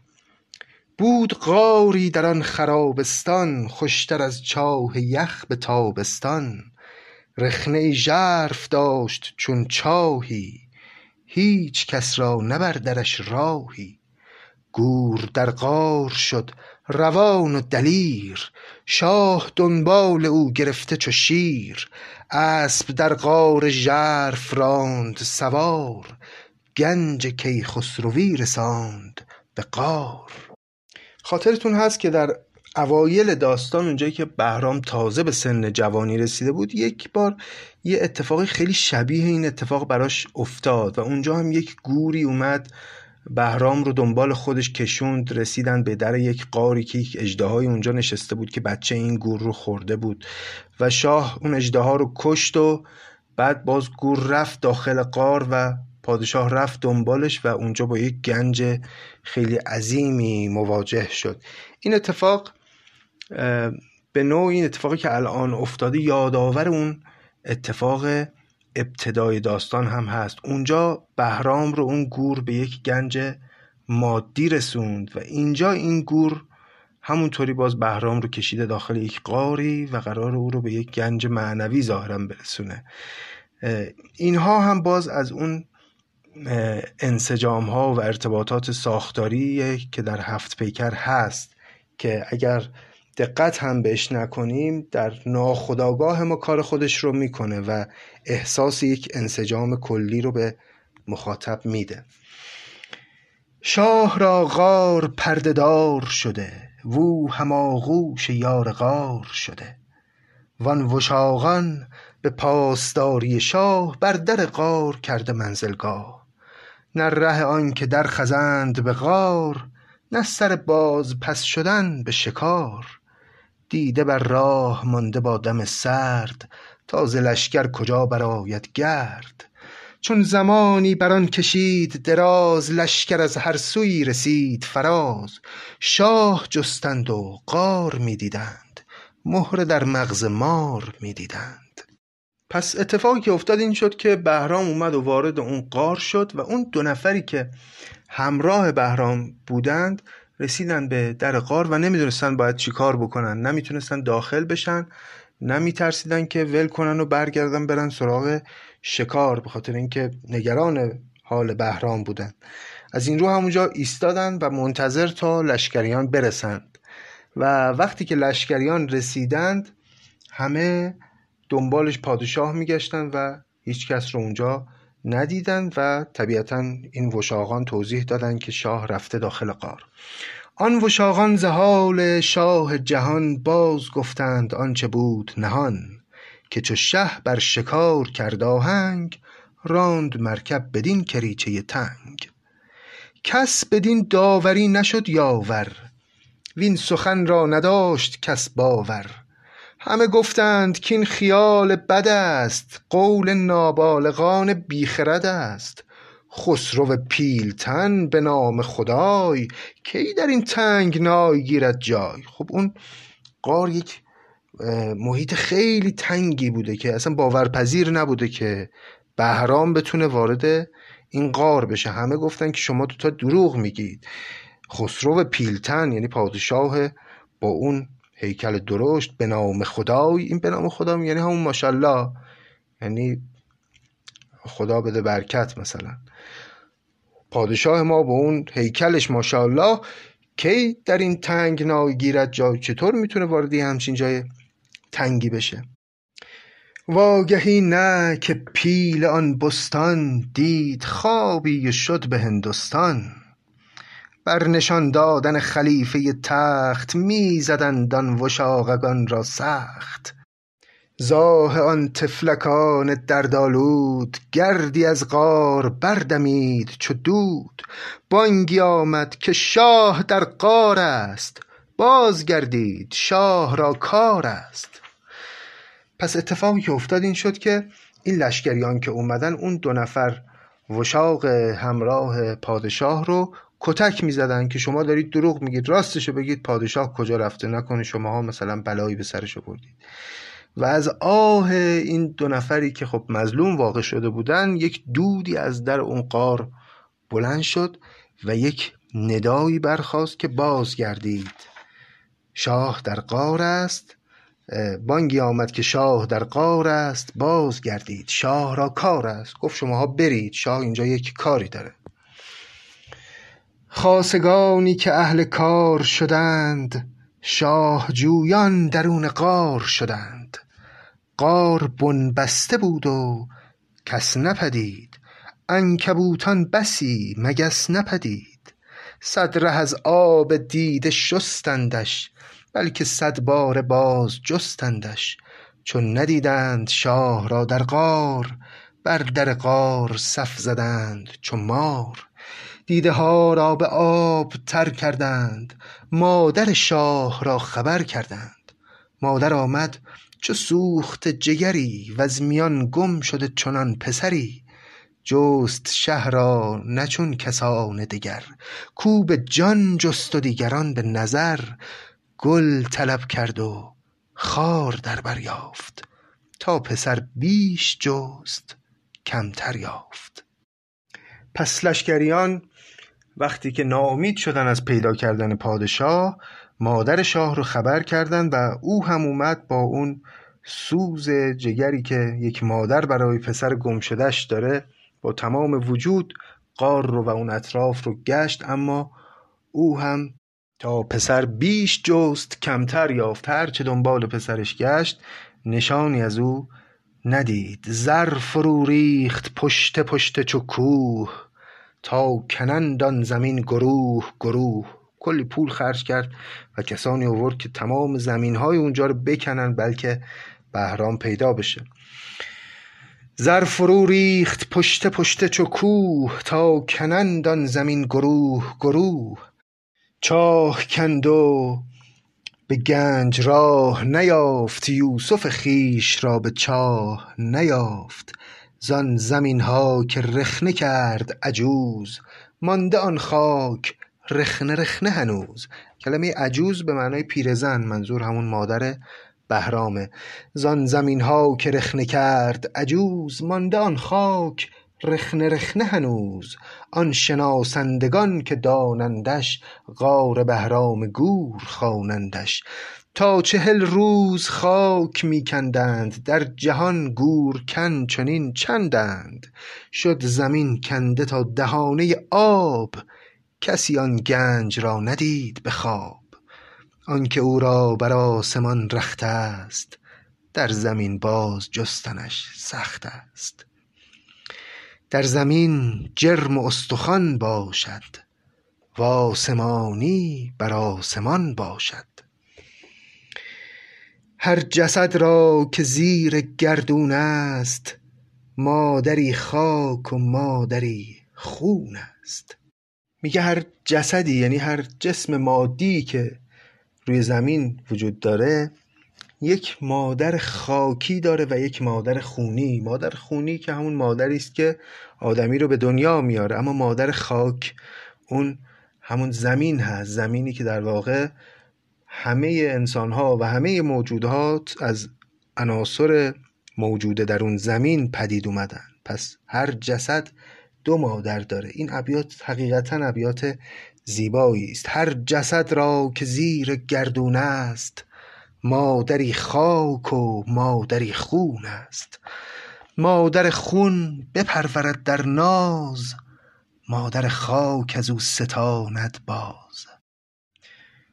بود غاری در آن خرابستان، خوشتر از چاه یخ به تابستان. رخنه ژرف داشت چون چاهی، هیچ کس را نبر درش راهی. گور در غار شد روان و دلیر، شاه دنبال او گرفته چو شیر. اسب در غار ژرف راند سوار، گنج کیخسروی رساند به غار. خاطرتون هست که در اوایل داستان، اونجایی که بهرام تازه به سن جوانی رسیده بود، یک بار یه اتفاقی خیلی شبیه این اتفاق براش افتاد و اونجا هم یک گوری اومد بهرام رو دنبال خودش کشوند. رسیدن به در یک غاری که یک اژدهای اونجا نشسته بود که بچه این گور رو خورده بود و شاه اون اژدها رو کشت و بعد باز گور رفت داخل غار و پادشاه رفت دنبالش و اونجا با یک گنج خیلی عظیمی مواجه شد. این اتفاق به نوعی، این اتفاقی که الان افتاده، یادآور اون اتفاق ابتدای داستان هم هست. اونجا بهرام رو اون گور به یک گنج مادی رسوند و اینجا این گور همونطوری باز بهرام رو کشیده داخل یک غاری و قرار او رو به یک گنج معنوی ظاهراً برسونه. اینها هم باز از اون انسجام ها و ارتباطات ساختاریه که در هفت پیکر هست که اگر دقت هم بهش نکنیم در ناخودآگاه ما کار خودش رو میکنه و احساس یک انسجام کلی رو به مخاطب میده. شاه را غار پرده‌دار شده، وو هم آغوش یار غار شده. وان وشاقان به پاسداری شاه، بر در غار کرده منزلگاه. نه ره آن که در خزند به غار، نه سر باز پس شدن به شکار. دیده بر راه مانده با دم سرد، تا ز لشکر کجا براید گرد. چون زمانی بران کشید دراز، لشکر از هر سوی رسید فراز. شاه جستند و غار می دیدند، مهره در مغز مار می دیدند. پس اتفاقی که افتاد این شد که بهرام اومد و وارد اون غار شد و اون دو نفری که همراه بهرام بودند رسیدن به در غار و نمیدونستن باید چی کار بکنن. نمیتونستن داخل بشن، نمیترسیدن که ول کنن و برگردن برن سراغ شکار، به خاطر اینکه نگران حال بهرام بودن. از این رو همونجا ایستادن و منتظر تا لشکریان برسند و وقتی که لشکریان رسیدند همه دنبالش پادشاه میگشتند و هیچ کس رو اونجا ندیدند و طبیعتاً این وشاغان توضیح دادند که شاه رفته داخل غار. آن وشاغان ز حال شاه جهان باز گفتند آنچه بود نهان، که چو شه بر شکار کرد آهنگ، راند مرکب بدین کریچه تنگ. کس بدین داوری نشد یاور، وین سخن را نداشت کس باور. همه گفتند که این خیال بد است، قول نابالغان بیخرد است. خسرو پیلتن به نام خدای، کی در این تنگنای گیرد جای. خب اون غار یک محیط خیلی تنگی بوده که اصلا باورپذیر نبوده که بهرام بتونه وارد این غار بشه. همه گفتن که شما دوتا دروغ میگید. خسرو پیلتن یعنی پادشاه با اون هیکل درشت به نام خدای، این به نام خدا یعنی همون ماشالله، یعنی خدا بده برکت. مثلا پادشاه ما با اون هیکلش ماشالله، کی در این تنگنا گیرد جای. چطور میتونه وارد همچین جای تنگی بشه؟ واگهی نه که پیل آن بستان، دید خوابی شد به هندوستان. بر نشان دادن خلیفه تخت، می زدند آن وشاغگان را سخت. زاه آن طفلکان دردآلود، گردی از غار بردمید چو دود. بانگی آمد که شاه در غار است، باز گردید شاه را کار است. پس اتفاقی که افتاد این شد که این لشکریان که اومدن اون دو نفر وشاغ همراه پادشاه رو کتک می‌زدن که شما دارید دروغ میگید، راستشو بگید، پادشاه کجا رفته، نکنه شماها مثلا بلایی به سرش آوردید. و از آه این دو نفری که خب مظلوم واقع شده بودن، یک دودی از در اون غار بلند شد و یک ندایی برخاست که بازگردید شاه در غار است. بانگی آمد که شاه در غار است، بازگردید شاه را کار است. گفت شماها برید، شاه اینجا یک کاری داره. خاصگانی که اهل کار شدند، شاه جویان درون غار شدند. غار بنبسته بود و کس نپدید، عنکبوتان بسی مگس نپدید. صد ره از آب دیده شستندش، بلکه صد بار باز جستندش. چون ندیدند شاه را در غار، بر در غار صف زدند چو مار. دیده ها را به آب تر کردند، مادر شاه را خبر کردند. مادر آمد چو سوخت جگری، وز میان گم شده چنان پسری. جست شه را نه چون کسان دگر، کو به جان جست و دیگران به نظر. گل طلب کرد و خار در بر یافت، تا پسر بیش جست کمتر یافت. پس لشکریان وقتی که ناامید شدن از پیدا کردن پادشاه، مادر شاه رو خبر کردند و او هم اومد با اون سوز جگری که یک مادر برای پسر گمشدهش داره، با تمام وجود غار رو و اون اطراف رو گشت. اما او هم تا پسر بیش جست کمتر یافت. هر چه دنبال پسرش گشت نشانی از او ندید. زر فرو ریخت پشت پشت چو کوه، تا کنندان زمین گروه گروه. کلی پول خرج کرد و کسانی آورد که تمام زمین‌های اونجا رو بکنن، بلکه بهرام پیدا بشه. زر فرو ریخت پشت پشت چو کوه، تا کنندان زمین گروه گروه. چاه کند و به گنج راه، نیافت یوسف خیش را به چاه نیافت. زان زمین ها که رخنه کرد عجوز، مانده آن خاک رخنه رخنه هنوز. کلمه عجوز به معنای پیرزن، منظور همون مادر بهرامه. زان زمین ها که رخنه کرد عجوز، مانده آن خاک رخنه رخنه هنوز. آن شناسندگان که دانندش، غار بهرام گور خوانندش. تا چهل روز خاک میکندند، در جهان گور کن چنین چندند. شد زمین کنده تا دهانه آب، کسی آن گنج را ندید به خواب. آنکه او را بر آسمان رخت است، در زمین باز جستنش سخت است. در زمین جرم و استخوان باشد، و آسمانی بر آسمان باشد. هر جسد را که زیر گردون است، مادری خاک و مادری خون است. میگه هر جسدی، یعنی هر جسم مادی که روی زمین وجود داره، یک مادر خاکی داره و یک مادر خونی. مادر خونی که همون مادری است که آدمی رو به دنیا میاره، اما مادر خاک اون همون زمین هست، زمینی که در واقع همه انسان‌ها و همه موجودات از عناصر موجوده در اون زمین پدید اومدن. پس هر جسد دو مادر داره. این ابیات حقیقتاً ابیات زیبایی است. هر جسد را که زیر گردون است، مادری خاک و مادری خون است. مادر خون بپرورد در ناز، مادر خاک از او ستاند باز.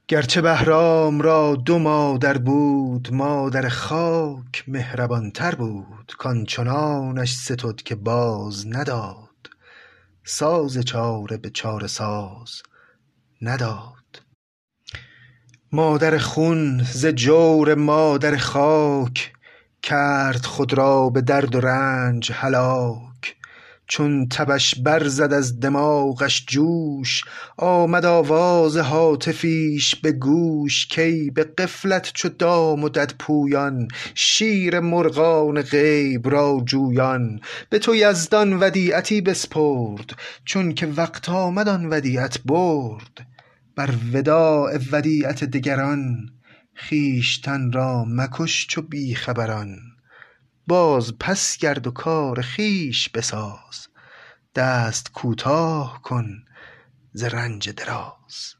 گرچه بهرام را دو مادر بود، مادر خاک مهربانتر بود. کانچنانش ستد که باز نداد، ساز چاره به چاره ساز نداد. مادر خون ز جور مادر خاک، کرد خود را به درد و رنج هلاک. چون تبش برزد از دماغش جوش، آمد آواز هاتفیش به گوش. کی به قفلت چو دام و دد پویان، شیر مرغان غیب را جویان. به تو یزدان ودیعتی بسپرد، چون که وقت آمد آن ودیعت برد. بر وداع ودیعت دگران، خویشتن را مکش چو بی خبران. باز پس گرد و کار خویش بساز، دست کوتاه کن ز رنج دراز.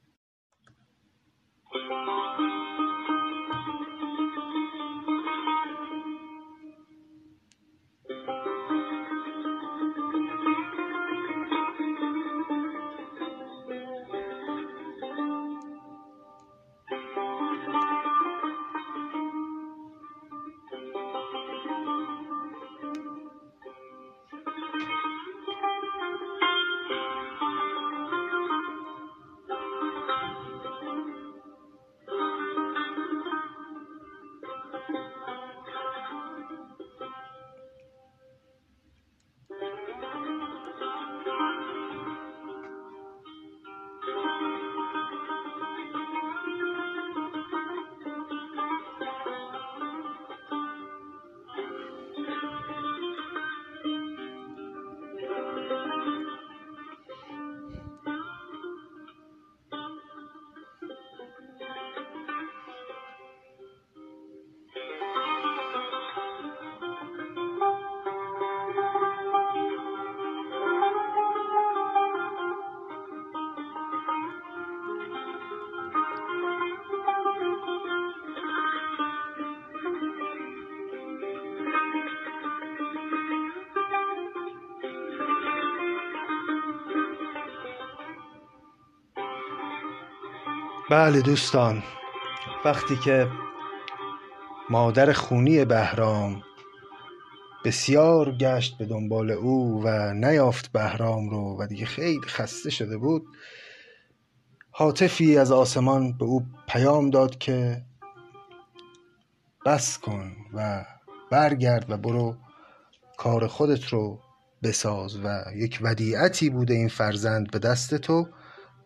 بله دوستان، وقتی که مادر خونی بهرام بسیار گشت به دنبال او و نیافت بهرام رو و دیگه خیلی خسته شده بود، هاتفی از آسمان به او پیام داد که بس کن و برگرد و برو کار خودت رو بساز. و یک ودیعتی بوده این فرزند به دست تو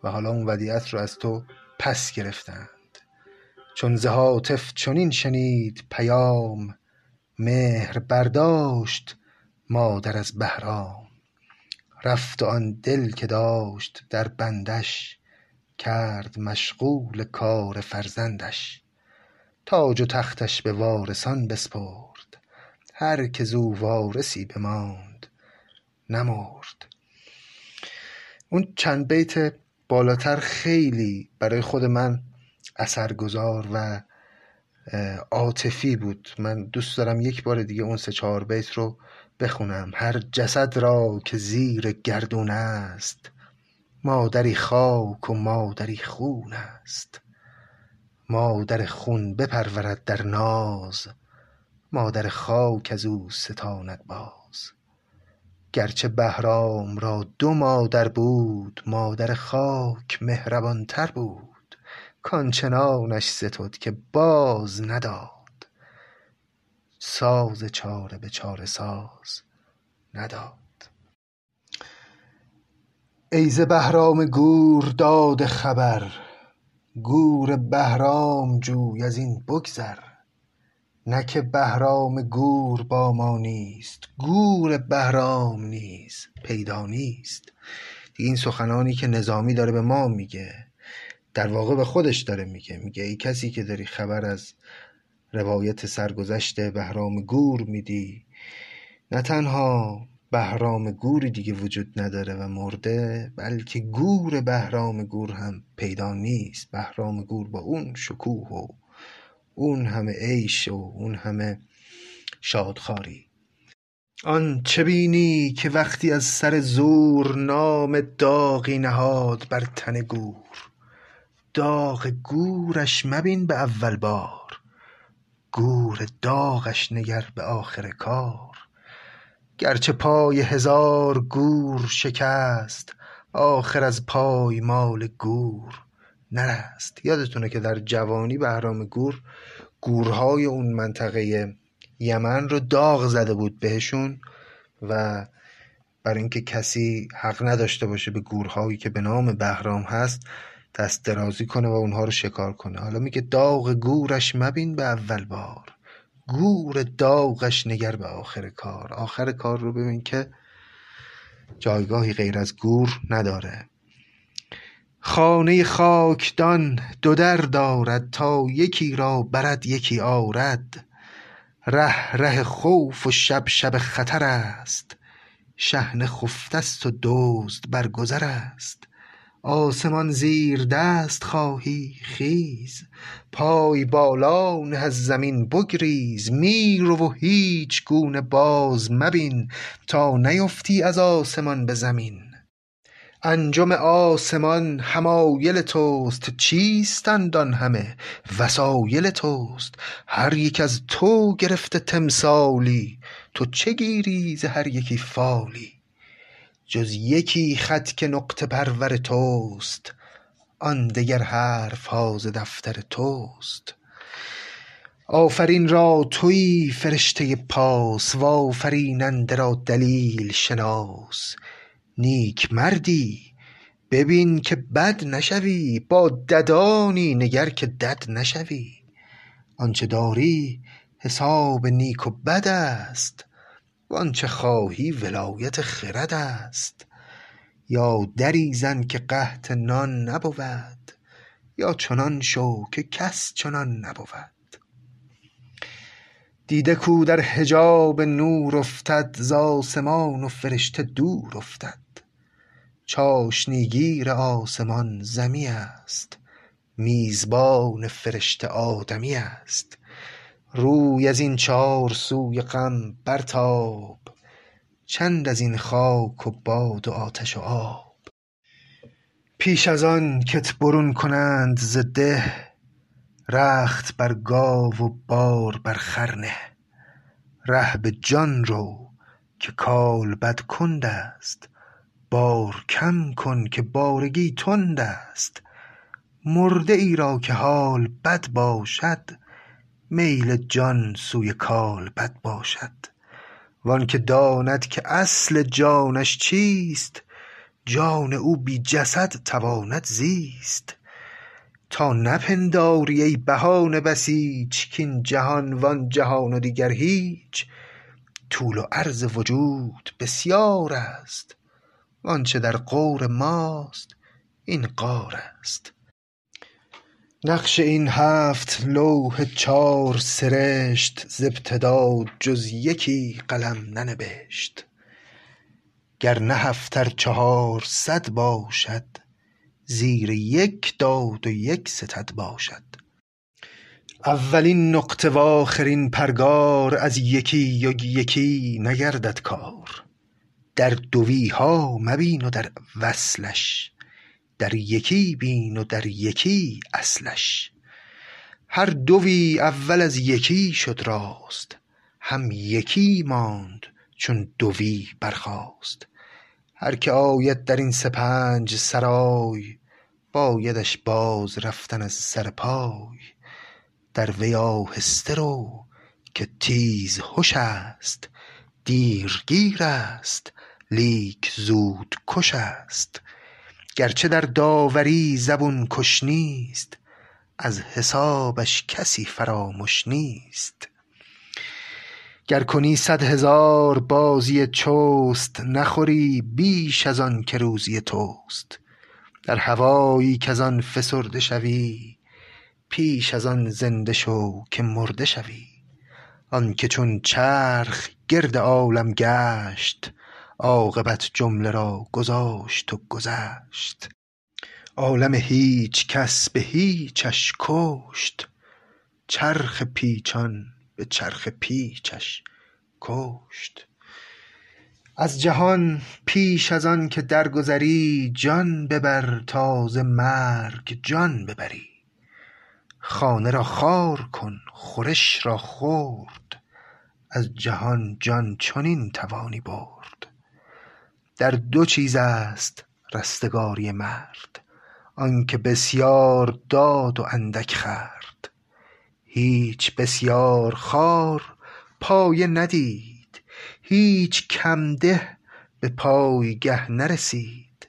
و حالا اون ودیعت رو از تو پس گرفتند. چون ز هاتف چنین شنید پیام، مهر برداشت مادر از بهرام. رفت آن دل که داشت در بندش، کرد مشغول کار فرزندش. تاج و تختش به وارثان بسپرد، هر که زو وارثی بماند نمرد. اون چند بیت بالاتر خیلی برای خود من اثرگذار و عاطفی بود. من دوست دارم یک بار دیگه اون سه چهار بیت رو بخونم. هر جسد را که زیر گردون است، مادری خاک و مادری خون است. مادر خون بپرورد در ناز، مادر خاک از او ستاند باز. گرچه بهرام را دو مادر بود، مادر خاک مهربانتر بود. کانچنانش ستد که باز نداد، ساز چاره به چاره ساز نداد. ای ز بهرام گور داد خبر، گور بهرام جوی از این بگذر. نه که بهرام گور با ما نیست، گور بهرام نیز پیدا نیست. دیگه این سخنانی که نظامی داره به ما میگه، در واقع به خودش داره میگه. میگه ای کسی که داری خبر از روایت سرگذشت بهرام گور میدی، نه تنها بهرام گوری دیگه وجود نداره و مرده، بلکه گور بهرام گور هم پیدا نیست. بهرام گور با اون شکوه و اون همه عیش و اون همه شادخاری. آن چه بینی که وقتی از سر زور، نام داغی نهاد بر تن گور. داغ گورش مبین به اول بار، گور داغش نگر به آخر کار. گرچه پای هزار گور شکست، آخر از پای مال گور نرست. یادتونه که در جوانی بهرام گور گورهای اون منطقه یمن رو داغ زده بود بهشون و برای اینکه کسی حق نداشته باشه به گورهایی که به نام بهرام هست دست درازی کنه و اونها رو شکار کنه. حالا میگه داغ گورش مبین به اول بار، گور داغش نگر به آخر کار. آخر کار رو ببین که جایگاهی غیر از گور نداره. خانه خاکدان دو در دارد، تا یکی را برد یکی آرد. ره ره خوف و شب شب خطر است، شحنه خفته است و دزد برگذر است. آسمان زیر دست خواهی خیز، پای بالا نه از زمین بگریز. می رو و هیچ گونه باز مبین، تا نیفتی از آسمان به زمین. انجم آسمان همایل توست، چیستند آن همه وسایل توست. هر یک از تو گرفته تمثالی، تو چه گیری ز هر یکی فالی. جز یکی خط که نقطه پرور توست، آن دگر حرف ها ز دفتر توست. آفرین را تویی فرشته پاس، و آفریننده را دلیل شناس. نیک مردی ببین که بد نشوی، با ددانی نگر که دد نشوی. آنچه داری حساب نیک و بد است، وانچه خواهی ولایت خرد است. یا دری زن که قحط نان نبود، یا چنان شو که کس چنان نبود. دیده کو در حجاب نور افتد، ز آسمان و فرشته دور افتد. چاشنیگیر آسمان زمی است، میزبان فرشته آدمی است. روی از این چار سوی غم برتاب، چند از این خاک و باد و آتش و آب. پیش از آن کت برون کنند ز ده، رخت بر گاو و بار بر خر نه. ره به جان رو که کال بد کند است، بار کم کن که بارگی تند است. مرده ای را که حال بد باشد، میل جان سوی کال بد باشد. وان که داند که اصل جانش چیست، جان او بی جسد تواند زیست. تا نپنداری ای بهانه بسیچ، کین جهان وان جهان و دیگر هیچ. طول و عرض وجود بسیار است، وانچه در غور ماست این غار است. نقش این هفت لوح چار سرشت، ز ابتدا جز یکی قلم ننبشت. گر نه هفت ار چهار صد باشد، زیر یک داد و یک ستد باشد. اولین نقطه و آخرین پرگار، از یکی و یکی نگردد کار. در دویی ها مبین و در وصلش، در یکی بین و در یکی اصلش. هر دوی اول از یکی شد راست، هم یکی ماند چون دوی برخاست. هر که آید در این سپنج سرای، بایدش باز رفتن از سر پای. در وی آهسته رو که تیز هوش است، دیرگیر است لیک زود کش است. گرچه در داوری زبون کش نیست، از حسابش کسی فراموش نیست. گر کنی صد هزار بازی چوست، نخوری بیش از آن که روزی توست. در هوایی که از آن فسرده شوی، پیش از آن زنده شو که مرده شوی. آن که چون چرخ گرد عالم گشت، عاقبت جمله را گذاشت و گذشت. عالم هیچ کس به هیچش کشت، چرخ پیچان به چرخ پیچش کشت. از جهان پیش از آن که درگذری، جان ببر تازه مرگ جان ببری. خانه را خار کن خورش را خورد، از جهان جان چنین توانی برد. در دو چیز است رستگاری مرد، آن که بسیار داد و اندک خورد. هیچ بسیار خار پایه ندید، هیچ کمده به پایگه نرسید.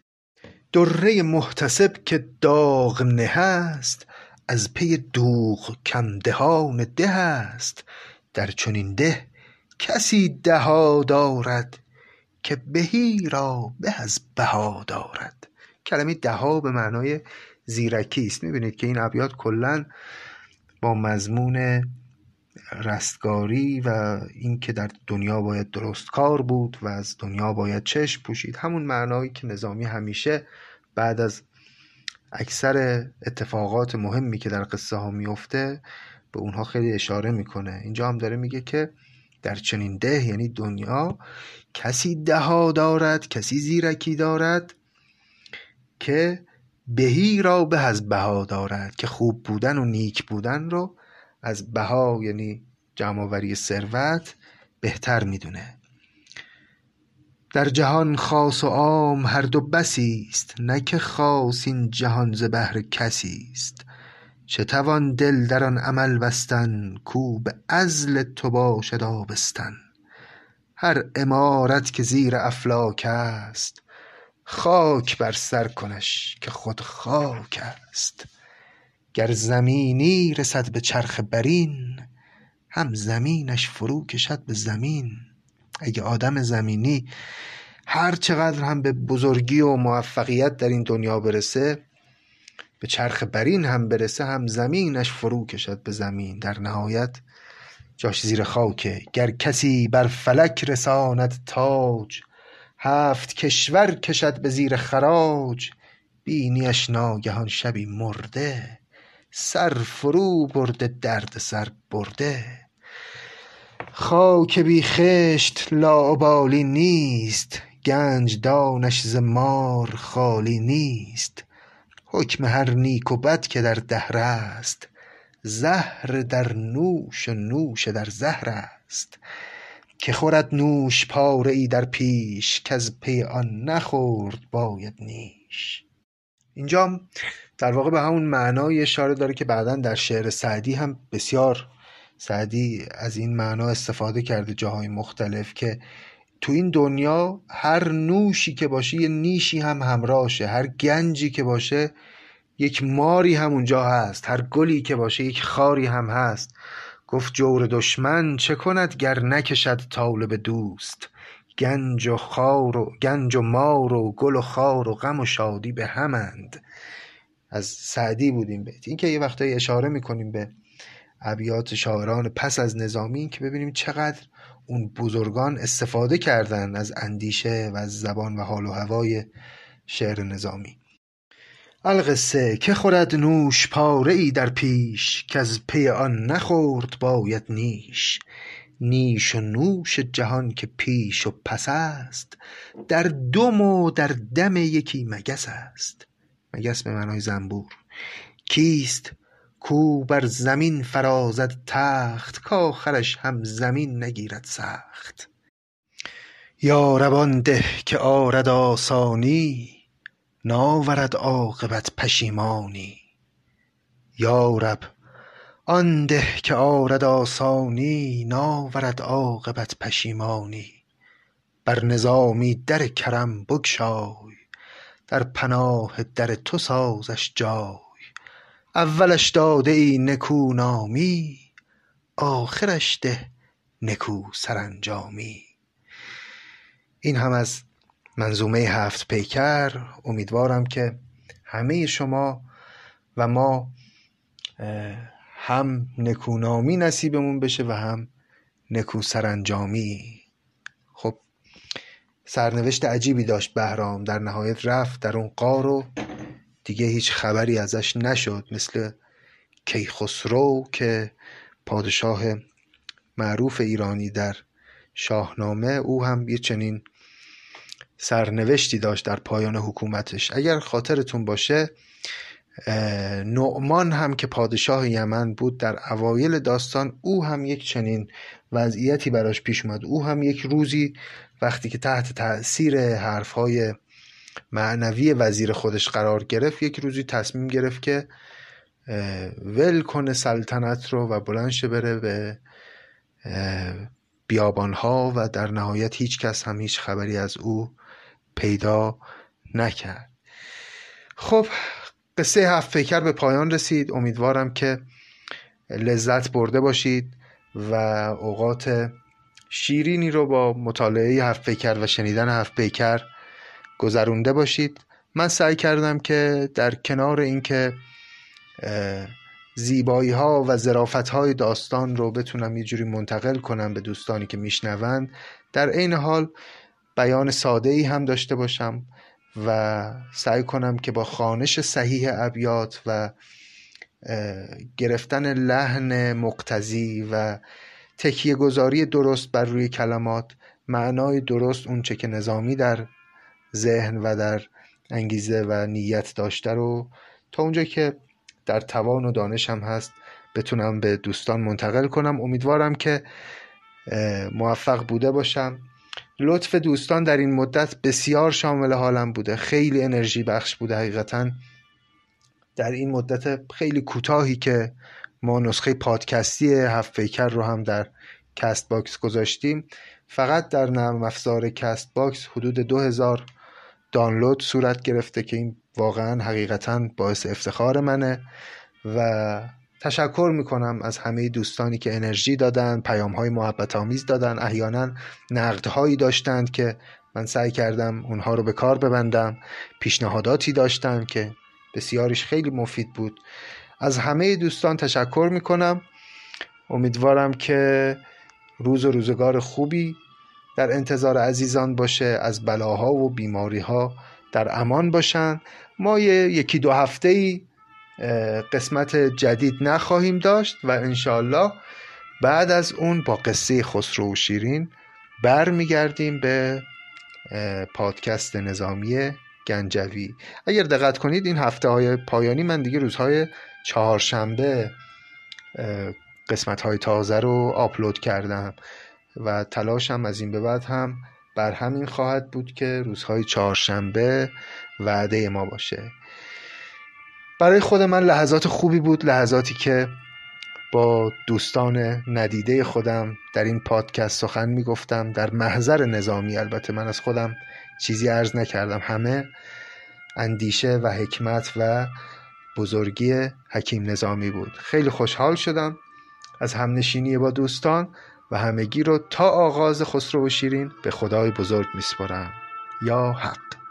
دره محتسب که داغ نه است، از پی دوغ کمدهان ده است. در چنین ده کسی دها دارد، که بهی را به از بها دارد. کلمه دها به معنای زیرکی است. میبینید که این ابیات کلا با مضمون رستگاری و این که در دنیا باید درست کار بود و از دنیا باید چشم پوشید، همون معنایی که نظامی همیشه بعد از اکثر اتفاقات مهمی که در قصه ها میفته به اونها خیلی اشاره میکنه. اینجا هم داره میگه که در چنین ده، یعنی دنیا، کسی دها دارد، کسی زیرکی دارد که بهی را به از بها دارد، که خوب بودن و نیک بودن رو از بها یعنی جمع‌آوری ثروت بهتر میدونه. در جهان خاص و عام هر دو بسی است، نه که خاص این جهان ز بهر کسی است. چه توان دل در آن عمل بستن، کو به عزل تو باشد آبستن. هر عمارت که زیر افلاک است، خاک بر سر کنش که خود خاک است. گر زمینی رسد به چرخ برین، هم زمینش فرو کشد به زمین. اگه آدم زمینی هر چقدر هم به بزرگی و موفقیت در این دنیا برسه، به چرخ برین هم برسه، هم زمینش فرو کشد به زمین. در نهایت جاش زیر خاکه. گر کسی بر فلک رساند تاج، هفت کشور کشد به زیر خراج. بینیش ناگهان شبی مرده، سر فرو برده درد سر برده. خاک بی خشت لاابالی نیست، گنج دانش ز مار خالی نیست. حکم هر نیک و بد که در دهر است، زهر در نوش و نوش در زهر است. که خورد نوش پاره ای در پیش، که از پی آن نخورد باید نیش. اینجا در واقع به همون معنای اشاره داره که بعداً در شعر سعدی هم بسیار سعدی از این معنا استفاده کرده جاهای مختلف، که تو این دنیا هر نوشی که باشه یه نیشی هم همراهشه، هر گنجی که باشه یک ماری هم اونجا هست، هر گلی که باشه یک خاری هم هست. گفت جور دشمن چه کند گر نکشد طالب دوست. گنج و خار و گنج و مار و گل و خار و غم و شادی به همند. از سعدی بودیم بیت. این که یه وقتایی اشاره میکنیم به ابیات شاعران پس از نظامی، که ببینیم چقدر اون بزرگان استفاده کردن از اندیشه و از زبان و حال و هوای شعر نظامی. القصه که خورد نوش پاره ای در پیش، که از پی آن نخورد باید نیش. نیش و نوش جهان که پیش و پس است، در دم و در دم یکی مگس است. مگس به معنای زنبور. کیست کو بر زمین فرازد تخت، کآخرش هم زمین نگیرد سخت. یا روان ده که آرد آسانی، ناورد عاقبت پشیمانی. یا رب آن ده که آرد آسانی، ناورد عاقبت پشیمانی. بر نظامی در کرم بگشای، در پناه در تو سازش جای. اولش داده ای نکو نامی، آخرش ده نکو سرانجامی. این هم از منظومه هفت پیکر. امیدوارم که همه شما و ما هم نکونامی نصیبمون بشه و هم نکو سرانجامی. خب سرنوشت عجیبی داشت بهرام، در نهایت رفت در اون غار و دیگه هیچ خبری ازش نشد، مثل کیخسرو که پادشاه معروف ایرانی در شاهنامه، او هم یه چنین سرنوشتی داشت در پایان حکومتش. اگر خاطرتون باشه نعمان هم که پادشاه یمن بود در اوایل داستان، او هم یک چنین وضعیتی براش پیش اومد. او هم یک روزی وقتی که تحت تأثیر حرفهای معنوی وزیر خودش قرار گرفت، یک روزی تصمیم گرفت که ول کنه سلطنت رو و بلند شه بره به بیابانها، و در نهایت هیچ کس هم هیچ خبری از او پیدا نکرد. خب قصه هفت پیکر به پایان رسید. امیدوارم که لذت برده باشید و اوقات شیرینی رو با مطالعه هفت پیکر و شنیدن هفت پیکر گذرونده باشید. من سعی کردم که در کنار اینکه زیبایی ها و ظرافت های داستان رو بتونم یه جوری منتقل کنم به دوستانی که میشنوند، در عین حال بیان ساده ای هم داشته باشم و سعی کنم که با خوانش صحیح ابیات و گرفتن لحن مقتضی و تکیه گذاری درست بر روی کلمات، معنای درست اونچه که نظامی در ذهن و در انگیزه و نیت داشته رو تا اونجا که در توان و دانشم هست بتونم به دوستان منتقل کنم. امیدوارم که موفق بوده باشم. لطف دوستان در این مدت بسیار شامل حالم بوده، خیلی انرژی بخش بوده. حقیقتا در این مدت خیلی کوتاهی که ما نسخه پادکستی هفت پیکر رو هم در کست باکس گذاشتیم، فقط در نرم افزار کست باکس حدود دو هزار دانلود صورت گرفته که این واقعا حقیقتا باعث افتخار منه و تشکر میکنم از همه دوستانی که انرژی دادن، پیام‌های محبت‌آمیز دادن، احیانا نقدهایی داشتند که من سعی کردم اونها رو به کار ببندم، پیشنهاداتی داشتند که بسیاریش خیلی مفید بود. از همه دوستان تشکر میکنم. امیدوارم که روز و روزگار خوبی در انتظار عزیزان باشه، از بلاها و بیماریها در امان باشن. ما یکی دو هفته‌ای قسمت جدید نخواهیم داشت و انشالله بعد از اون با قصه خسرو و شیرین بر میگردیم به پادکست نظامی گنجوی. اگر دقت کنید این هفته های پایانی من دیگه روزهای چهارشنبه قسمت های تازه رو آپلود کردم و تلاشم از این به بعد هم بر همین خواهد بود که روزهای چهارشنبه وعده ما باشه. برای خود من لحظات خوبی بود، لحظاتی که با دوستان ندیده خودم در این پادکست سخن میگفتم، در محضر نظامی. البته من از خودم چیزی عرض نکردم، همه اندیشه و حکمت و بزرگی حکیم نظامی بود. خیلی خوشحال شدم از همنشینی با دوستان و همگی رو تا آغاز خسرو و شیرین به خدای بزرگ میسپارم. یا حق.